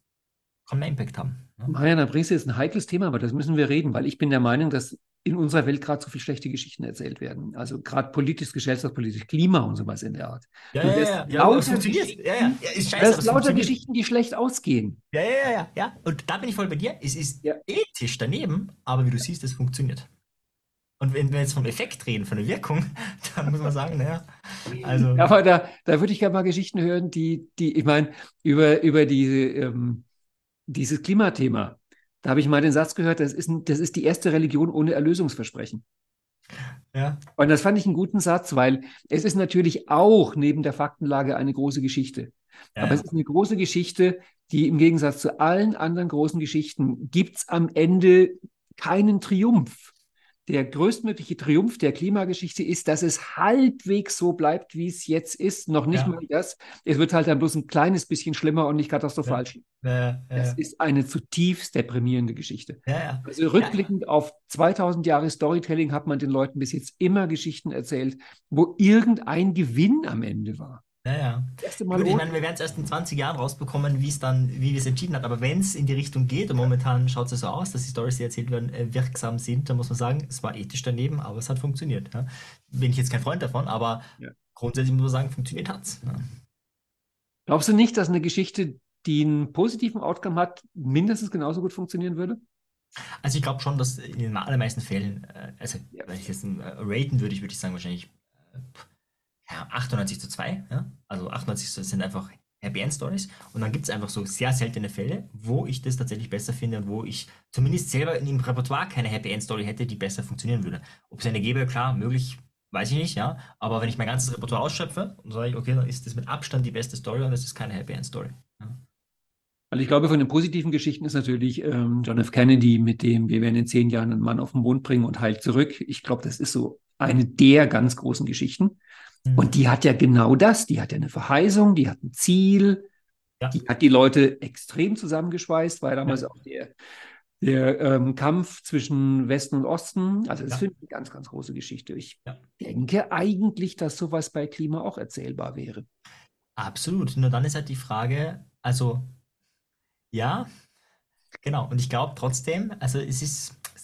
kann mehr Impact haben. Ja? Marian, da bringst du jetzt ein heikles Thema, aber das müssen wir reden, weil ich bin der Meinung, dass in unserer Welt gerade so viel schlechte Geschichten erzählt werden. Also gerade politisch, gesellschaftspolitisch, Klima und sowas in der Art. Das lauter Geschichten, die schlecht ausgehen. Ja. Und da bin ich voll bei dir. Es ist ethisch daneben, aber wie du siehst, es funktioniert. Und wenn wir jetzt vom Effekt reden, von der Wirkung, dann muss man sagen, naja. Also. Ja, aber da würde ich gerne mal Geschichten hören, die ich meine, über dieses Klimathema. Da habe ich mal den Satz gehört, das ist die erste Religion ohne Erlösungsversprechen. Ja. Und das fand ich einen guten Satz, weil es ist natürlich auch neben der Faktenlage eine große Geschichte. Ja. Aber es ist eine große Geschichte, die im Gegensatz zu allen anderen großen Geschichten gibt es am Ende keinen Triumph. Der größtmögliche Triumph der Klimageschichte ist, dass es halbwegs so bleibt, wie es jetzt ist. Noch nicht mal das. Es wird halt dann bloß ein kleines bisschen schlimmer und nicht katastrophal schlimm. Das ist eine zutiefst deprimierende Geschichte. Also rückblickend auf 2000 Jahre Storytelling hat man den Leuten bis jetzt immer Geschichten erzählt, wo irgendein Gewinn am Ende war. Gut, ich meine, wir werden es erst in 20 Jahren rausbekommen, wie wir es entschieden haben. Aber wenn es in die Richtung geht, und momentan schaut es ja so aus, dass die Storys, die erzählt werden, wirksam sind, dann muss man sagen, es war ethisch daneben, aber es hat funktioniert. Ja? Bin ich jetzt kein Freund davon, aber grundsätzlich muss man sagen, funktioniert hat es. Ja. Glaubst du nicht, dass eine Geschichte, die einen positiven Outcome hat, mindestens genauso gut funktionieren würde? Also ich glaube schon, dass in den allermeisten Fällen, wenn ich jetzt raten würde, würde ich sagen, wahrscheinlich 98:2, ja? Also 98 sind einfach Happy End Stories und dann gibt es einfach so sehr seltene Fälle, wo ich das tatsächlich besser finde und wo ich zumindest selber in dem Repertoire keine Happy End Story hätte, die besser funktionieren würde. Ob es eine gäbe, klar, möglich, weiß ich nicht, ja, aber wenn ich mein ganzes Repertoire ausschöpfe und sage ich, okay, dann ist das mit Abstand die beste Story und es ist keine Happy End Story. Ja? Also ich glaube, von den positiven Geschichten ist natürlich John F. Kennedy mit dem, wir werden in 10 Jahren einen Mann auf den Mond bringen und heilt zurück. Ich glaube, das ist so eine der ganz großen Geschichten. Und die hat ja genau das, die hat ja eine Verheißung, die hat ein Ziel, die hat die Leute extrem zusammengeschweißt, war ja damals auch der Kampf zwischen Westen und Osten. Also das finde ich eine ganz, ganz große Geschichte. Ich denke eigentlich, dass sowas bei Klima auch erzählbar wäre. Absolut, nur dann ist halt die Frage, also genau, und ich glaube trotzdem, also das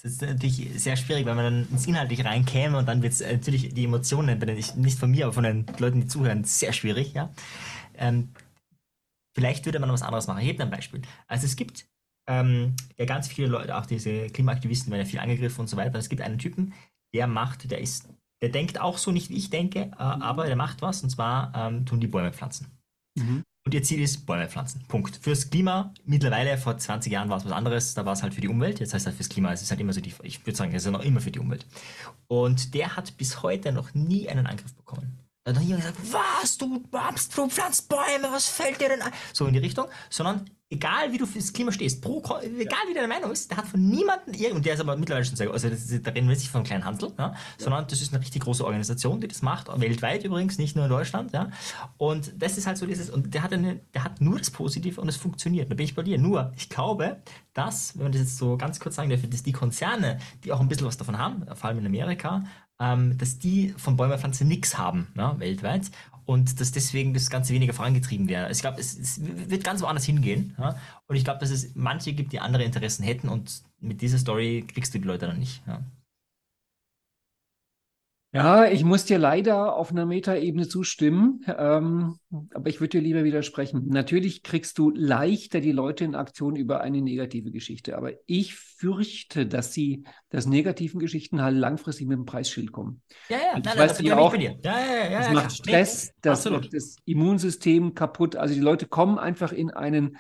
ist natürlich sehr schwierig, weil man dann ins Inhaltliche reinkäme und dann wird es natürlich die Emotionen, nicht von mir, aber von den Leuten, die zuhören, sehr schwierig. Ja? Vielleicht würde man was anderes machen. Ich gebe ein Beispiel. Also es gibt ja ganz viele Leute, auch diese Klimaaktivisten werden ja viel angegriffen und so weiter. Es gibt einen Typen, der denkt auch so nicht, wie ich denke, aber der macht was und zwar tun die Bäume pflanzen. Mhm. Und ihr Ziel ist Bäume pflanzen. Punkt. Fürs Klima, mittlerweile, vor 20 Jahren war es was anderes, da war es halt für die Umwelt, jetzt heißt es halt fürs Klima, es ist halt immer so, ich würde sagen, es ist noch immer für die Umwelt. Und der hat bis heute noch nie einen Angriff bekommen. Dann hat jemand gesagt, was, du pflanzt Bäume, was fällt dir denn ein? So in die Richtung, sondern egal wie du fürs Klima stehst, egal wie deine Meinung ist, der hat von niemandem, und der ist aber mittlerweile schon sehr groß, also da reden wir nicht von einem kleinen Hansel, ja, sondern das ist eine richtig große Organisation, die das macht, weltweit übrigens, nicht nur in Deutschland, ja, und das ist halt so dieses, und der hat nur das Positive und es funktioniert, da bin ich bei dir, nur, ich glaube, dass, wenn man das jetzt so ganz kurz sagen darf, dass die Konzerne, die auch ein bisschen was davon haben, vor allem in Amerika, dass die von Bäume pflanzen nichts haben, ne, weltweit, und dass deswegen das Ganze weniger vorangetrieben wäre. Ich glaube, es wird ganz woanders hingehen, ja? Und ich glaube, dass es manche gibt, die andere Interessen hätten, und mit dieser Story kriegst du die Leute dann nicht. Ja, ja, ich muss dir leider auf einer Metaebene zustimmen, aber ich würde dir lieber widersprechen. Natürlich kriegst du leichter die Leute in Aktion über eine negative Geschichte, aber ich fürchte, dass negativen Geschichten halt langfristig mit dem Preisschild kommen. Ja, ja, nein, das ist auch, das macht Stress, das macht das Immunsystem kaputt. Also die Leute kommen einfach in einen,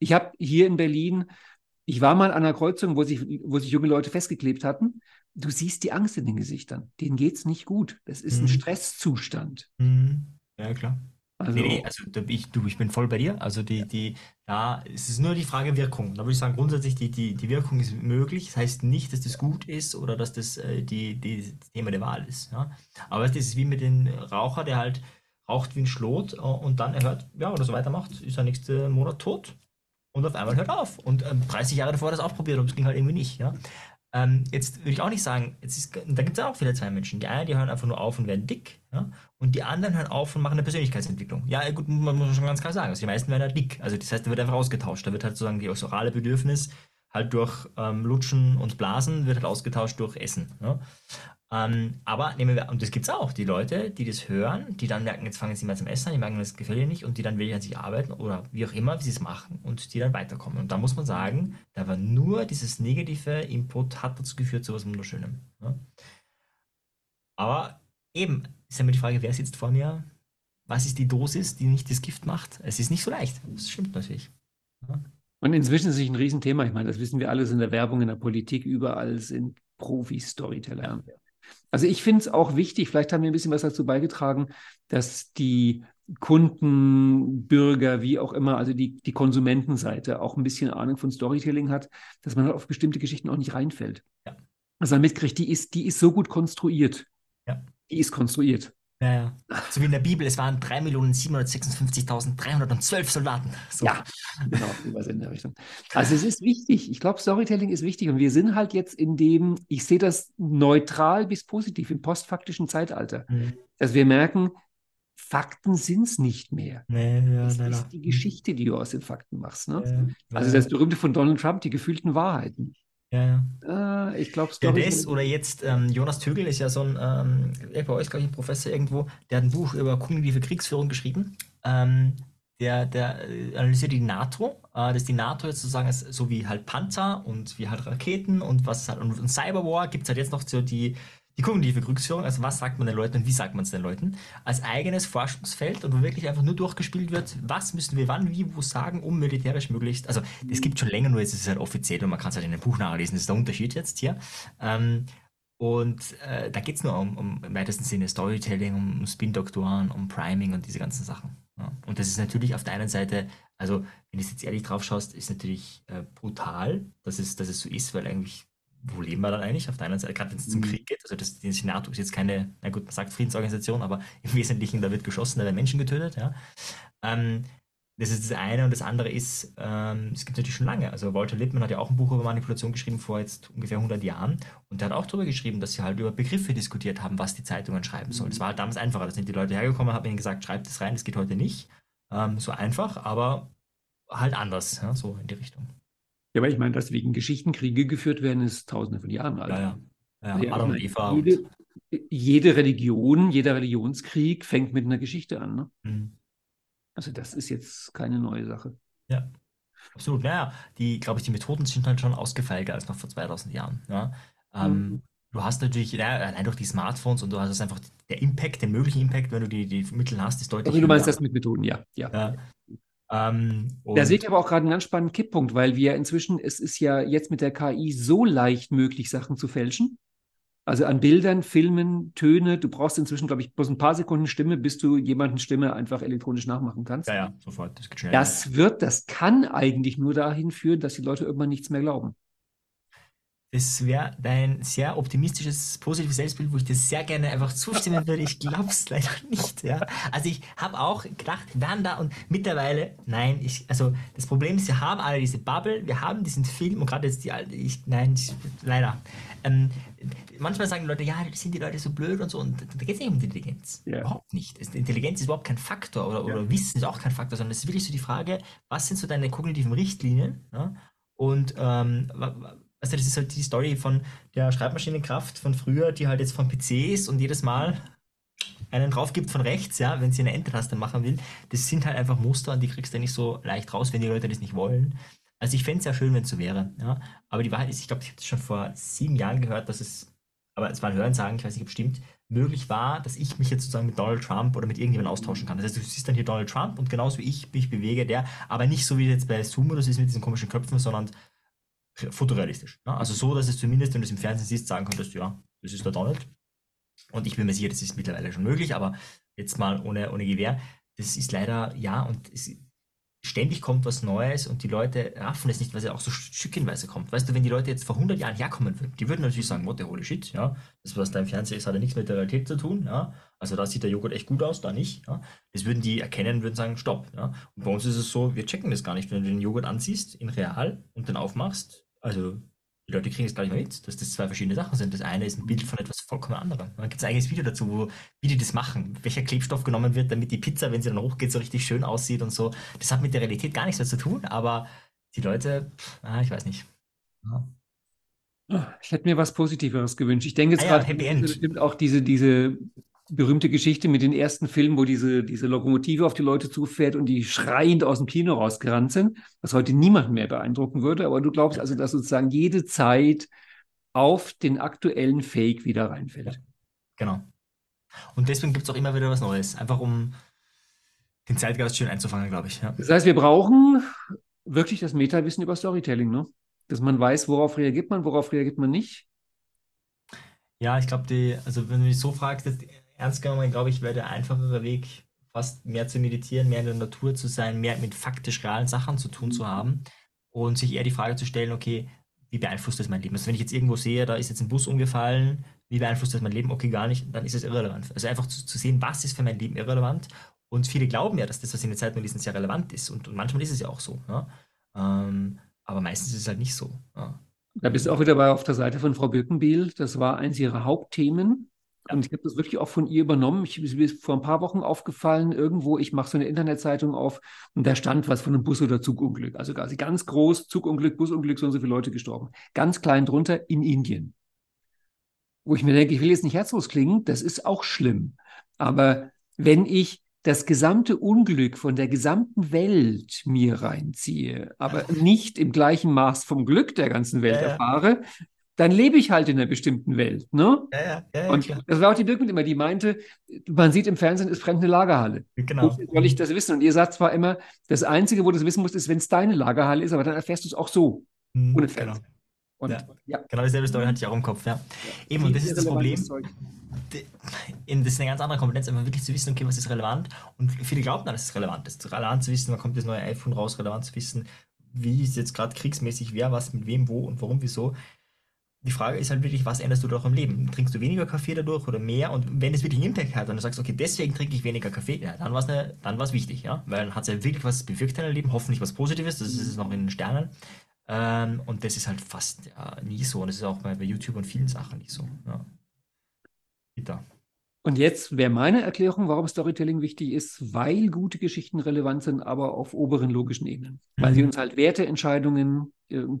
ich habe hier in Berlin, ich war mal an einer Kreuzung, wo sich junge Leute festgeklebt hatten. Du siehst die Angst in den Gesichtern. Denen geht's nicht gut. Das ist ein Stresszustand. Mhm. Ja, klar. Also, ich bin voll bei dir. Also es ist nur die Frage Wirkung. Da würde ich sagen, grundsätzlich die Wirkung ist möglich. Das heißt nicht, dass das gut ist oder dass das das Thema der Wahl ist. Ja? Aber das ist wie mit dem Raucher, der halt raucht wie ein Schlot und dann erhört, ja, oder so weitermacht, ist er nächsten Monat tot. Und auf einmal hört auf. Und 30 Jahre davor hat er es auch probiert, und es ging halt irgendwie nicht. Ja? Jetzt würde ich auch nicht sagen, da gibt es auch wieder zwei Menschen. Die einen, die hören einfach nur auf und werden dick. Ja? Und die anderen hören auf und machen eine Persönlichkeitsentwicklung. Ja, gut, man muss schon ganz klar sagen, also die meisten werden halt dick. Also das heißt, da wird einfach ausgetauscht. Da wird halt sozusagen das orale Bedürfnis halt durch Lutschen und Blasen wird halt ausgetauscht durch Essen. Ja? Aber nehmen wir, und das gibt es auch, die Leute, die das hören, die dann merken, jetzt fangen sie mal zum Essen an, die merken, das gefällt ihnen nicht, und die dann wirklich an sich arbeiten oder wie auch immer, wie sie es machen, und die dann weiterkommen. Und da muss man sagen, da war nur dieses negative Input, hat dazu geführt zu was Wunderschönem. Ja? Aber eben, ist ja immer die Frage, wer sitzt vor mir? Was ist die Dosis, die nicht das Gift macht? Es ist nicht so leicht, das stimmt natürlich. Ja? Und inzwischen ist es ein Riesenthema, ich meine, das wissen wir alles, in der Werbung, in der Politik, überall sind Profi-Storyteller. Ja. Also ich finde es auch wichtig, vielleicht haben wir ein bisschen was dazu beigetragen, dass die Kunden, Bürger, wie auch immer, also die Konsumentenseite auch ein bisschen Ahnung von Storytelling hat, dass man halt auf bestimmte Geschichten auch nicht reinfällt. Ja. Also man mitkriegt, die ist so gut konstruiert. Ja. Die ist konstruiert. Ja, ja. So wie in der Bibel, es waren 3.756.312 Soldaten. So. Ja, genau, sowas in der Richtung. Also es ist wichtig, ich glaube, Storytelling ist wichtig, und wir sind halt jetzt in dem, ich sehe das neutral bis positiv, im postfaktischen Zeitalter, dass wir merken, Fakten sind es nicht mehr. Nee, ja, das ist die Geschichte, die du aus den Fakten machst. Ne? Ja, also das berühmte von Donald Trump, die gefühlten Wahrheiten. Ja, ja. Ich glaube, es gab oder jetzt Jonas Tögel ist ja so ein, bei euch, glaube ich, ein Professor irgendwo, der hat ein Buch über kognitive Kriegsführung geschrieben. Der analysiert die NATO, dass die NATO jetzt sozusagen ist, so wie halt Panzer und wie halt Raketen und was halt, und Cyberwar gibt es halt jetzt noch so die kognitive Kriegsführung, also was sagt man den Leuten und wie sagt man es den Leuten, als eigenes Forschungsfeld, und wo wirklich einfach nur durchgespielt wird, was müssen wir wann, wie, wo sagen, um militärisch möglichst, also es gibt schon länger, nur jetzt ist es halt offiziell und man kann es halt in einem Buch nachlesen, das ist der Unterschied jetzt hier. Und da geht es nur um im weitesten Sinne Storytelling, um Spin-Doktoren, um Priming und diese ganzen Sachen. Ja. Und das ist natürlich auf der einen Seite, also wenn du jetzt ehrlich drauf schaust, ist natürlich brutal, dass es so ist, weil eigentlich, wo leben wir dann eigentlich? Auf der anderen Seite, gerade wenn es zum Krieg geht, also die NATO ist jetzt keine, na gut, man sagt Friedensorganisation, aber im Wesentlichen, da wird geschossen, da werden Menschen getötet, ja. Das ist das eine, und das andere ist, es gibt natürlich schon lange, also Walter Lippmann hat ja auch ein Buch über Manipulation geschrieben, vor jetzt ungefähr 100 Jahren, und der hat auch darüber geschrieben, dass sie halt über Begriffe diskutiert haben, was die Zeitungen schreiben sollen. Das war halt damals einfacher, da sind die Leute hergekommen, haben ihnen gesagt, schreibt das rein, das geht heute nicht. So einfach, aber halt anders, ja, so in die Richtung. Ja, aber ich meine, dass wegen Geschichtenkriege geführt werden, ist tausende von Jahren alt. Ja. Adam und Eva. Jede Religion, jeder Religionskrieg fängt mit einer Geschichte an. Ne? Also das ist jetzt keine neue Sache. Ja, absolut. Naja, die Methoden sind halt schon ausgefeilter als noch vor 2000 Jahren. Ja? Du hast natürlich, allein durch die Smartphones, und du hast einfach den möglichen Impact, wenn du die Mittel hast, ist deutlich. Also du meinst das mit Methoden, ja. Da seht ihr aber auch gerade einen ganz spannenden Kipppunkt, weil wir inzwischen, es ist ja jetzt mit der KI so leicht möglich, Sachen zu fälschen, Also an Bildern, Filmen, Töne. Du brauchst inzwischen, glaube ich, bloß ein paar Sekunden Stimme, bis du jemanden Stimme einfach elektronisch nachmachen kannst. Ja, ja, sofort. Das geht schnell. Das kann eigentlich nur dahin führen, dass die Leute irgendwann nichts mehr glauben. Das wäre dein sehr optimistisches, positives Selbstbild, wo ich dir sehr gerne einfach zustimmen würde. Ich glaube es leider nicht. Ja. Also ich habe auch gedacht, werden da und mittlerweile, nein, also das Problem ist, wir haben alle diese Bubble, wir haben diesen Film und gerade jetzt leider. Manchmal sagen Leute, ja, sind die Leute so blöd und so, und da geht es nicht um Intelligenz. Yeah. Überhaupt nicht. Intelligenz ist überhaupt kein Faktor oder Wissen ist auch kein Faktor, sondern es ist wirklich so die Frage, was sind so deine kognitiven Richtlinien, ne? Und also das ist halt die Story von der Schreibmaschinenkraft von früher, die halt jetzt von PCs und jedes Mal einen drauf gibt von rechts, ja, wenn sie eine Enter-Taste machen will. Das sind halt einfach Muster und die kriegst du nicht so leicht raus, wenn die Leute das nicht wollen. Also ich fände es ja schön, wenn es so wäre. Ja. Aber die Wahrheit ist, ich glaube, ich habe das schon vor 7 Jahren gehört, dass es, aber es war ein Hörensagen, ich weiß nicht, ob es stimmt, möglich war, dass ich mich jetzt sozusagen mit Donald Trump oder mit irgendjemandem austauschen kann. Das heißt, du siehst dann hier Donald Trump und genauso wie ich mich bewege, der, aber nicht so wie jetzt bei Zoom oder so ist mit diesen komischen Köpfen, sondern fotorealistisch. Ne? Also so, dass es zumindest, wenn du es im Fernsehen siehst, sagen könntest, ja, das ist der Donald. Und ich bin mir sicher, das ist mittlerweile schon möglich, aber jetzt mal ohne Gewehr. Das ist leider, ja, und ständig kommt was Neues und die Leute raffen es nicht, weil es auch so stückchenweise kommt. Weißt du, wenn die Leute jetzt vor 100 Jahren herkommen würden, die würden natürlich sagen, what the holy shit, ja, das, was da im Fernsehen ist, hat ja nichts mit der Realität zu tun, ja. Also da sieht der Joghurt echt gut aus, da nicht. Ja. Das würden die erkennen und würden sagen, stopp. Ja. Und bei uns ist es so, wir checken das gar nicht. Wenn du den Joghurt anziehst, in real, und dann aufmachst, also die Leute kriegen es gar nicht mehr mit, dass das 2 verschiedene Sachen sind. Das eine ist ein Bild von etwas vollkommen anderem. Da gibt es ein eigenes Video dazu, wie die das machen, welcher Klebstoff genommen wird, damit die Pizza, wenn sie dann hochgeht, so richtig schön aussieht und so. Das hat mit der Realität gar nichts mehr zu tun, aber die Leute, ich weiß nicht. Ja. Ich hätte mir was Positiveres gewünscht. Ich denke jetzt gerade, bestimmt auch diese berühmte Geschichte mit den ersten Filmen, wo diese Lokomotive auf die Leute zufährt und die schreiend aus dem Kino rausgerannt sind, was heute niemanden mehr beeindrucken würde. Aber du glaubst also, dass sozusagen jede Zeit auf den aktuellen Fake wieder reinfällt. Genau. Und deswegen gibt es auch immer wieder was Neues, einfach um den Zeitgeist schön einzufangen, glaube ich. Ja. Das heißt, wir brauchen wirklich das Metawissen über Storytelling, ne? Dass man weiß, worauf reagiert man nicht. Ja, ich glaube, also wenn du mich so fragst, ernst genommen, glaube ich, wäre der einfachere Weg, fast mehr zu meditieren, mehr in der Natur zu sein, mehr mit faktisch realen Sachen zu tun zu haben und sich eher die Frage zu stellen, okay, wie beeinflusst das mein Leben? Also wenn ich jetzt irgendwo sehe, da ist jetzt ein Bus umgefallen, wie beeinflusst das mein Leben? Okay, gar nicht, dann ist es irrelevant. Also einfach zu sehen, was ist für mein Leben irrelevant, und viele glauben ja, dass das, was in der Zeitung lesen, sehr relevant ist, und manchmal ist es ja auch so. Ja? Aber meistens ist es halt nicht so. Ja. Da bist du auch wieder auf der Seite von Frau Birkenbihl, das war eins ihrer Hauptthemen. Ja. Und ich habe das wirklich auch von ihr übernommen. Mir ist vor ein paar Wochen aufgefallen, irgendwo, ich mache so eine Internetzeitung auf und da stand was von einem Bus- oder Zugunglück. Also ganz groß, Zugunglück, Busunglück, so und so viele Leute gestorben. Ganz klein drunter in Indien. Wo ich mir denke, ich will jetzt nicht herzlos klingen, das ist auch schlimm. Aber wenn ich das gesamte Unglück von der gesamten Welt mir reinziehe, aber nicht im gleichen Maß vom Glück der ganzen Welt erfahre, dann lebe ich halt in einer bestimmten Welt, ne? Ja, und klar. Das war auch die Birkenbihl immer, die meinte, man sieht im Fernsehen, ist fremd eine Lagerhalle. Genau. Wo soll ich das wissen? Und ihr Satz war immer, das Einzige, wo du es wissen musst, ist, wenn es deine Lagerhalle ist, aber dann erfährst du es auch so. Ohne Fernsehen. Genau. Genau dieselbe Story hatte ich auch im Kopf. Ja. Eben, und das ist das Problem. Das ist eine ganz andere Kompetenz, einfach wirklich zu wissen, okay, was ist relevant? Und viele glauben dann, dass es relevant ist. Relevant zu wissen, wann kommt das neue iPhone raus, relevant zu wissen, wie ist jetzt gerade kriegsmäßig, wer, was, mit wem, wo und warum, wieso. Die Frage ist halt wirklich, was änderst du doch im Leben? Trinkst du weniger Kaffee dadurch oder mehr? Und wenn es wirklich einen Impact hat und du sagst, okay, deswegen trinke ich weniger Kaffee, ja, dann war es wichtig, ja? Weil dann hat es ja wirklich was bewirkt in deinem Leben, hoffentlich was Positives, das ist es noch in den Sternen. Und das ist halt fast nie so. Und das ist auch bei YouTube und vielen Sachen nicht so. Ja. Bitter. Und jetzt wäre meine Erklärung, warum Storytelling wichtig ist, weil gute Geschichten relevant sind, aber auf oberen logischen Ebenen. Weil sie uns halt Werteentscheidungen,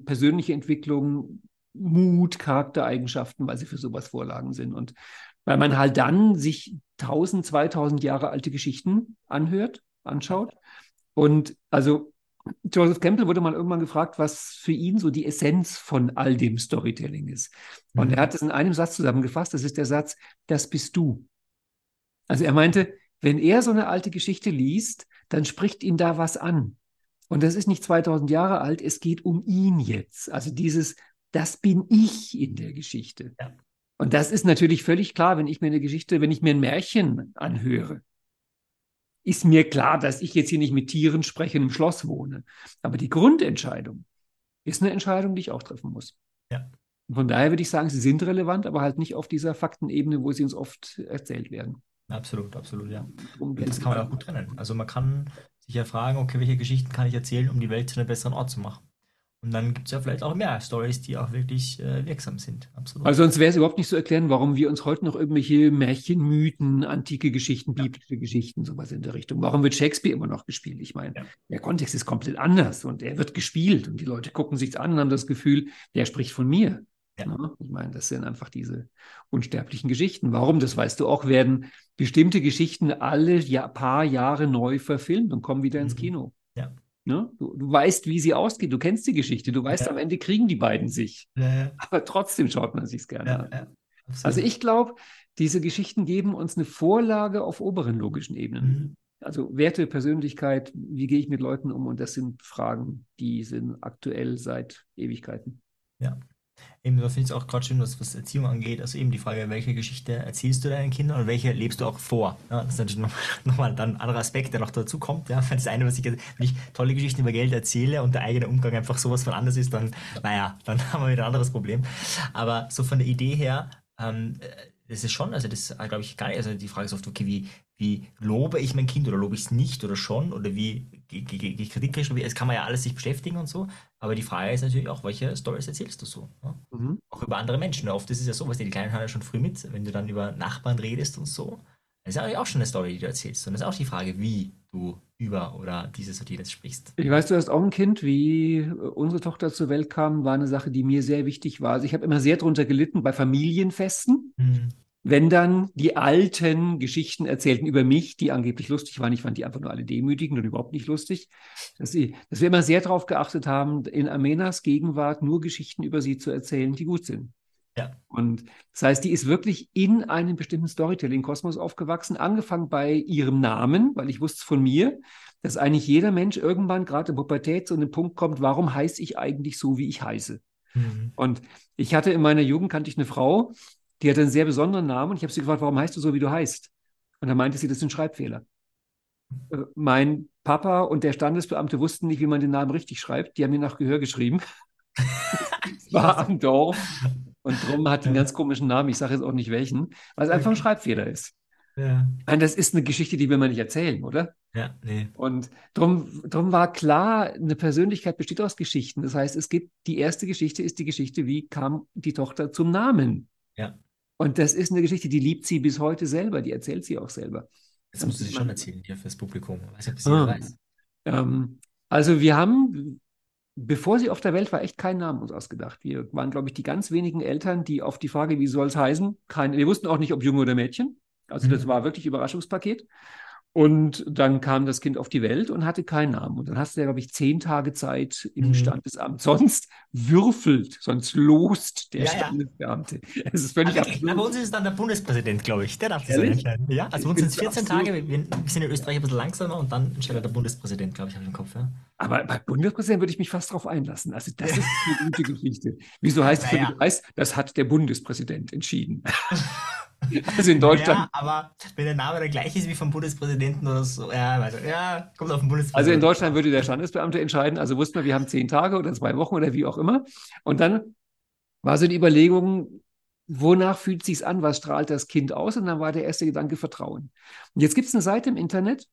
persönliche Entwicklung, Mut, Charaktereigenschaften, weil sie für sowas Vorlagen sind. Und weil man halt dann sich 1000, 2000 Jahre alte Geschichten anschaut. Und also Joseph Campbell wurde mal irgendwann gefragt, was für ihn so die Essenz von all dem Storytelling ist. Und er hat es in einem Satz zusammengefasst, das ist der Satz, das bist du. Also er meinte, wenn er so eine alte Geschichte liest, dann spricht ihn da was an. Und das ist nicht 2000 Jahre alt, es geht um ihn jetzt. Also dieses, das bin ich in der Geschichte. Ja. Und das ist natürlich völlig klar, wenn ich mir eine Geschichte, wenn ich mir ein Märchen anhöre, ist mir klar, dass ich jetzt hier nicht mit Tieren spreche und im Schloss wohne. Aber die Grundentscheidung ist eine Entscheidung, die ich auch treffen muss. Ja. Und von daher würde ich sagen, sie sind relevant, aber halt nicht auf dieser Faktenebene, wo sie uns oft erzählt werden. Absolut, absolut, ja. Und das kann man auch gut trennen. Also man kann sich ja fragen, okay, welche Geschichten kann ich erzählen, um die Welt zu einem besseren Ort zu machen? Und dann gibt es ja vielleicht auch mehr Storys, die auch wirklich wirksam sind. Absolut. Also sonst wäre es überhaupt nicht zu erklären, warum wir uns heute noch irgendwelche Märchen, Mythen, antike Geschichten, biblische Geschichten, sowas in der Richtung. Warum wird Shakespeare immer noch gespielt? Ich meine, der Kontext ist komplett anders und er wird gespielt und die Leute gucken sich's an und haben das Gefühl, der spricht von mir. Ja. Ich meine, das sind einfach diese unsterblichen Geschichten. Warum, das weißt du auch, werden bestimmte Geschichten alle paar Jahre neu verfilmt und kommen wieder ins Kino. Ja. Ne? Du weißt, wie sie ausgeht, du kennst die Geschichte, du weißt, am Ende kriegen die beiden sich. Ja. Aber trotzdem schaut man sich's gerne an. Ja. Also ich glaube, diese Geschichten geben uns eine Vorlage auf oberen logischen Ebenen. Mhm. Also Werte, Persönlichkeit, wie gehe ich mit Leuten um? Und das sind Fragen, die sind aktuell seit Ewigkeiten. Ja. Eben, da finde ich es auch gerade schön, was Erziehung angeht, also eben die Frage, welche Geschichte erzählst du deinen Kindern und welche lebst du auch vor? Ja, das ist natürlich nochmal dann ein anderer Aspekt, der noch dazu kommt. Ja, das eine, wenn ich tolle Geschichten über Geld erzähle und der eigene Umgang einfach sowas von anders ist, dann, naja, dann haben wir wieder ein anderes Problem. Aber so von der Idee her, das ist schon, also das glaube ich gar nicht, also die Frage ist oft, okay, wie lobe ich mein Kind oder lobe ich es nicht oder schon oder wie kritisch, es kann man ja alles sich beschäftigen und so, aber die Frage ist natürlich auch, welche Storys erzählst du so? Ja? Mhm. Auch über andere Menschen, oft ist es ja so, was die Kleinen haben ja schon früh mit, wenn du dann über Nachbarn redest und so, das ist ja auch schon eine Story, die du erzählst und das ist auch die Frage, wie du über oder dieses oder jenes sprichst. Ich weiß, du hast auch ein Kind, wie unsere Tochter zur Welt kam, war eine Sache, die mir sehr wichtig war. Also ich habe immer sehr drunter gelitten bei Familienfesten, wenn dann die alten Geschichten erzählten über mich, die angeblich lustig waren. Ich fand die einfach nur alle demütigend und überhaupt nicht lustig. Dass wir immer sehr darauf geachtet haben, in Amenas Gegenwart nur Geschichten über sie zu erzählen, die gut sind. Ja. Und das heißt, die ist wirklich in einem bestimmten Storytelling-Kosmos aufgewachsen, angefangen bei ihrem Namen, weil ich wusste von mir, dass eigentlich jeder Mensch irgendwann gerade in Pubertät zu einem Punkt kommt, warum heiße ich eigentlich so, wie ich heiße? Mhm. Und ich hatte in meiner Jugend, kannte ich eine Frau, die hatte einen sehr besonderen Namen und ich habe sie gefragt, warum heißt du so, wie du heißt? Und dann meinte sie, das ist ein Schreibfehler. Mein Papa und der Standesbeamte wussten nicht, wie man den Namen richtig schreibt. Die haben ihn nach Gehör geschrieben. War am Dorf. Und drum hat einen ganz komischen Namen, ich sage jetzt auch nicht welchen, weil es einfach ein Schreibfehler ist. Ja. Und das ist eine Geschichte, die will man nicht erzählen, oder? Ja, nee. Und drum war klar, eine Persönlichkeit besteht aus Geschichten. Das heißt, es gibt, die erste Geschichte ist die Geschichte, wie kam die Tochter zum Namen? Ja. Und das ist eine Geschichte, die liebt sie bis heute selber, die erzählt sie auch selber. Das musst du sie schon erzählen, hier fürs Publikum. Ich weiß nicht, ob sie weiß. Also wir haben... Bevor sie auf der Welt war, echt keinen Namen uns ausgedacht. Wir waren, glaube ich, die ganz wenigen Eltern, die auf die Frage, wie soll es heißen, wir wussten auch nicht, ob Junge oder Mädchen. Also das war wirklich Überraschungspaket. Und dann kam das Kind auf die Welt und hatte keinen Namen. Und dann hast du ja, glaube ich, 10 Tage Zeit im Standesamt. Sonst würfelt, sonst lost der Standesbeamte. Es ist völlig absurd. Aber bei uns ist es dann der Bundespräsident, glaube ich. Der darf das entscheiden. Ja, also bei uns sind es 14 Tage. Wir sind in Österreich ein bisschen langsamer und dann entscheidet der Bundespräsident, glaube ich, habe ich im Kopf. Ja. Aber bei Bundespräsident würde ich mich fast drauf einlassen. Also das ist eine gute Geschichte. Wieso heißt es, du weißt, das hat der Bundespräsident entschieden. Also in Deutschland. Ja, aber wenn der Name der gleiche ist wie vom Bundespräsidenten oder so, kommt auf den Bundespräsidenten. Also in Deutschland würde der Standesbeamte entscheiden, also wussten wir, wir haben 10 Tage oder 2 Wochen oder wie auch immer. Und dann war so die Überlegung, wonach fühlt es sich an, was strahlt das Kind aus? Und dann war der erste Gedanke Vertrauen. Und jetzt gibt es eine Seite im Internet,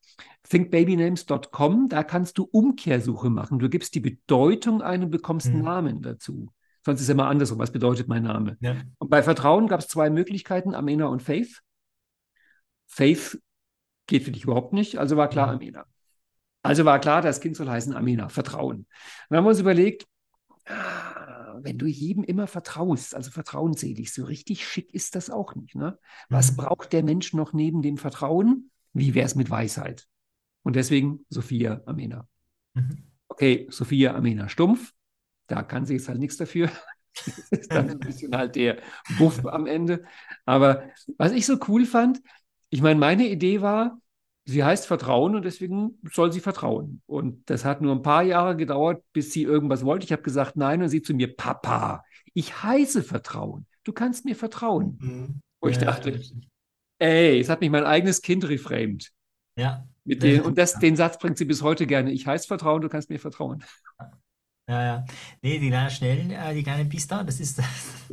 thinkbabynames.com, da kannst du Umkehrsuche machen. Du gibst die Bedeutung ein und bekommst einen Namen dazu. Sonst ist es immer andersrum. Was bedeutet mein Name? Ja. Und bei Vertrauen gab es 2 Möglichkeiten, Amena und Faith. Faith geht für dich überhaupt nicht, also war klar Amena. Also war klar, das Kind soll heißen Amena, Vertrauen. Und dann haben wir uns überlegt, wenn du jedem immer vertraust, also vertrauensselig, so richtig schick ist das auch nicht. Ne? Was braucht der Mensch noch neben dem Vertrauen? Wie wäre es mit Weisheit? Und deswegen Sophia Amena. Okay, Sophia Amena Stumpf. Da kann sie jetzt halt nichts dafür. Das ist dann ein bisschen halt der Buff am Ende. Aber was ich so cool fand, ich meine Idee war, sie heißt Vertrauen und deswegen soll sie vertrauen. Und das hat nur ein paar Jahre gedauert, bis sie irgendwas wollte. Ich habe gesagt, nein, und sie zu mir, Papa, ich heiße Vertrauen. du kannst mir vertrauen. Mhm. Wo ich dachte, ey, es hat mich mein eigenes Kind reframed. Ja. Mit denen, und das, den Satz bringt sie bis heute gerne. Ich heiße Vertrauen, du kannst mir vertrauen. Ja, ja. Nee, die kleine Schnellen, die kleine Pista, das ist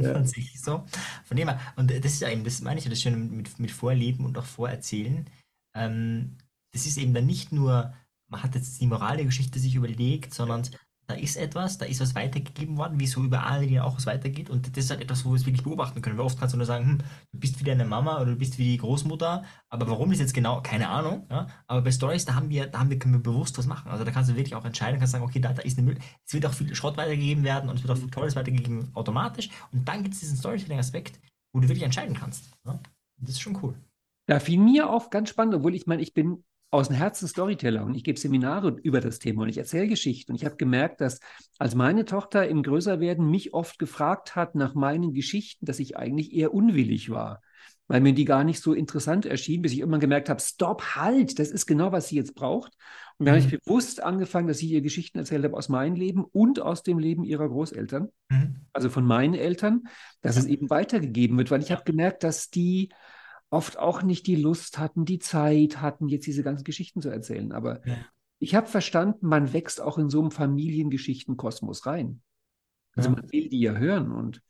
tatsächlich so. Von dem her. Und das ist ja eben, das meine ich ja das Schöne mit Vorleben und auch Vorerzählen. Das ist eben dann nicht nur, man hat jetzt die Moral der Geschichte sich überlegt, sondern da ist etwas, da ist was weitergegeben worden, wie so überall ja auch was weitergeht. Und das ist halt etwas, wo wir es wirklich beobachten können. Weil oft kannst du nur sagen, du bist wie deine Mama oder du bist wie die Großmutter, aber warum ist jetzt genau, keine Ahnung. Ja? Aber bei Storys, können wir bewusst was machen. Also da kannst du wirklich auch entscheiden, kannst sagen, okay, da ist eine Müll. Es wird auch viel Schrott weitergegeben werden und es wird auch viel Tolles weitergegeben, automatisch. Und dann gibt es diesen Storytelling-Aspekt, wo du wirklich entscheiden kannst. Ja? Das ist schon cool. Da fiel mir auf, ganz spannend, obwohl ich bin aus dem Herzen Storyteller und ich gebe Seminare über das Thema und ich erzähle Geschichten. Und ich habe gemerkt, dass als meine Tochter im Größerwerden mich oft gefragt hat nach meinen Geschichten, dass ich eigentlich eher unwillig war, weil mir die gar nicht so interessant erschienen, bis ich irgendwann gemerkt habe, stopp, halt, das ist genau, was sie jetzt braucht. Und dann habe ich bewusst angefangen, dass ich ihr Geschichten erzählt habe aus meinem Leben und aus dem Leben ihrer Großeltern, also von meinen Eltern, dass es eben weitergegeben wird, weil ich habe gemerkt, dass die oft auch nicht die Lust hatten, die Zeit hatten, jetzt diese ganzen Geschichten zu erzählen. Aber ich habe verstanden, man wächst auch in so einem Familiengeschichtenkosmos rein. Also man will die ja hören. Und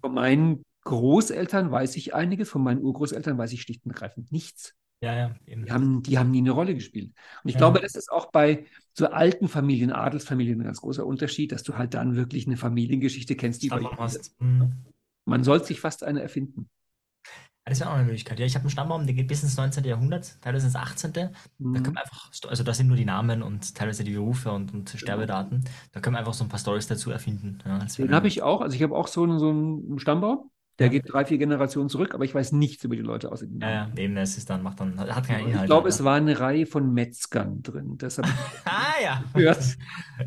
von meinen Großeltern weiß ich einiges, von meinen Urgroßeltern weiß ich schlicht und ergreifend nichts. Die haben nie eine Rolle gespielt. Und ich glaube, das ist auch bei so alten Familien, Adelsfamilien ein ganz großer Unterschied, dass du halt dann wirklich eine Familiengeschichte kennst, die man sollte sich fast eine erfinden. Das wäre auch eine Möglichkeit. Ja, ich habe einen Stammbaum, der geht bis ins 19. Jahrhundert, teilweise ins 18. Da können wir einfach, also da sind nur die Namen und teilweise die Berufe und Sterbedaten. Da können wir einfach so ein paar Storys dazu erfinden. Ja, den habe ich auch. Also ich habe auch so einen Stammbaum, der geht 3-4 Generationen zurück, aber ich weiß nichts über die Leute aus den Namen. Ja, eben, das ist dann, hat keinen Inhalt. Ich glaube, es war eine Reihe von Metzgern drin. Das habe ich gehört.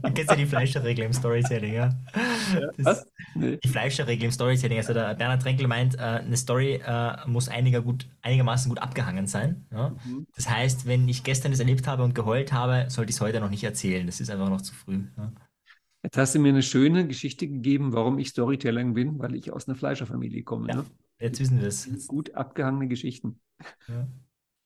Du kennst ja die Fleischerregel im Storytelling, was? Die Fleischerregel im Storytelling. Also der Bernhard Trenkle meint, eine Story muss einigermaßen gut abgehangen sein. Ja? Das heißt, wenn ich gestern das erlebt habe und geheult habe, sollte ich es heute noch nicht erzählen. Das ist einfach noch zu früh. Ja? Jetzt hast du mir eine schöne Geschichte gegeben, warum ich Storyteller bin, weil ich aus einer Fleischerfamilie komme. Ja, ne? Jetzt wissen wir es. Gut abgehangene Geschichten. Ja,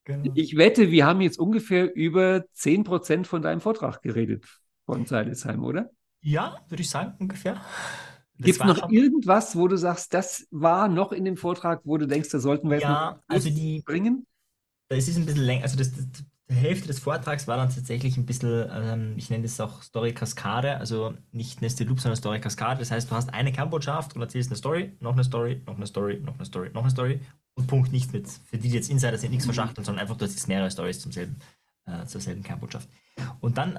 genau. Ich wette, wir haben jetzt ungefähr über 10% von deinem Vortrag geredet von Zeilitzheim, oder? Ja, würde ich sagen, ungefähr. Gibt es noch irgendwas, wo du sagst, das war noch in dem Vortrag, wo du denkst, da sollten wir jetzt noch bringen? Es ist ein bisschen länger, also die Hälfte des Vortrags war dann tatsächlich ein bisschen, ich nenne das auch Story-Kaskade, also nicht Nestle Loop, sondern Story-Kaskade. Das heißt, du hast eine Kernbotschaft und erzählst eine Story, noch eine Story, noch eine Story, noch eine Story, noch eine Story und Punkt, nichts mit, für die jetzt Insider sind, nichts verschachteln, sondern einfach, du hast jetzt mehrere Stories zur selben Kernbotschaft. Und dann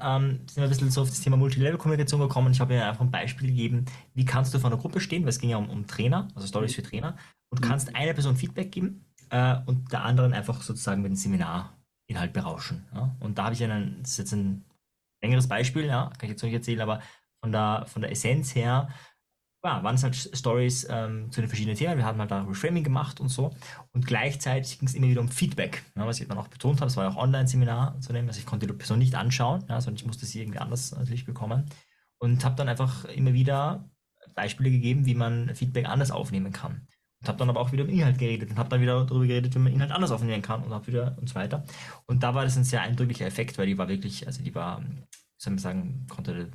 sind wir ein bisschen so auf das Thema Multilevel-Kommunikation gekommen. Ich habe Ihnen einfach ein Beispiel gegeben, wie kannst du vor einer Gruppe stehen, weil es ging ja um Trainer, also Stories für Trainer, und kannst einer Person Feedback geben und der anderen einfach sozusagen mit einem Seminar Inhalt berauschen. Ja? Und da habe ich das ist jetzt ein längeres Beispiel, kann ich jetzt noch nicht erzählen, aber von der Essenz her waren es halt Stories zu den verschiedenen Themen. Wir hatten halt da Reframing gemacht und so. Und gleichzeitig ging es immer wieder um Feedback, was ich dann auch betont habe. Es war ja auch Online-Seminar zu nehmen, also ich konnte die Person nicht anschauen, sondern ich musste sie irgendwie anders natürlich bekommen. Und habe dann einfach immer wieder Beispiele gegeben, wie man Feedback anders aufnehmen kann. Und habe dann aber auch wieder über Inhalt geredet und habe dann wieder darüber geredet, wie man Inhalt anders aufnehmen kann und so weiter. Und da war das ein sehr eindrücklicher Effekt, weil die war wirklich, also die war, konnte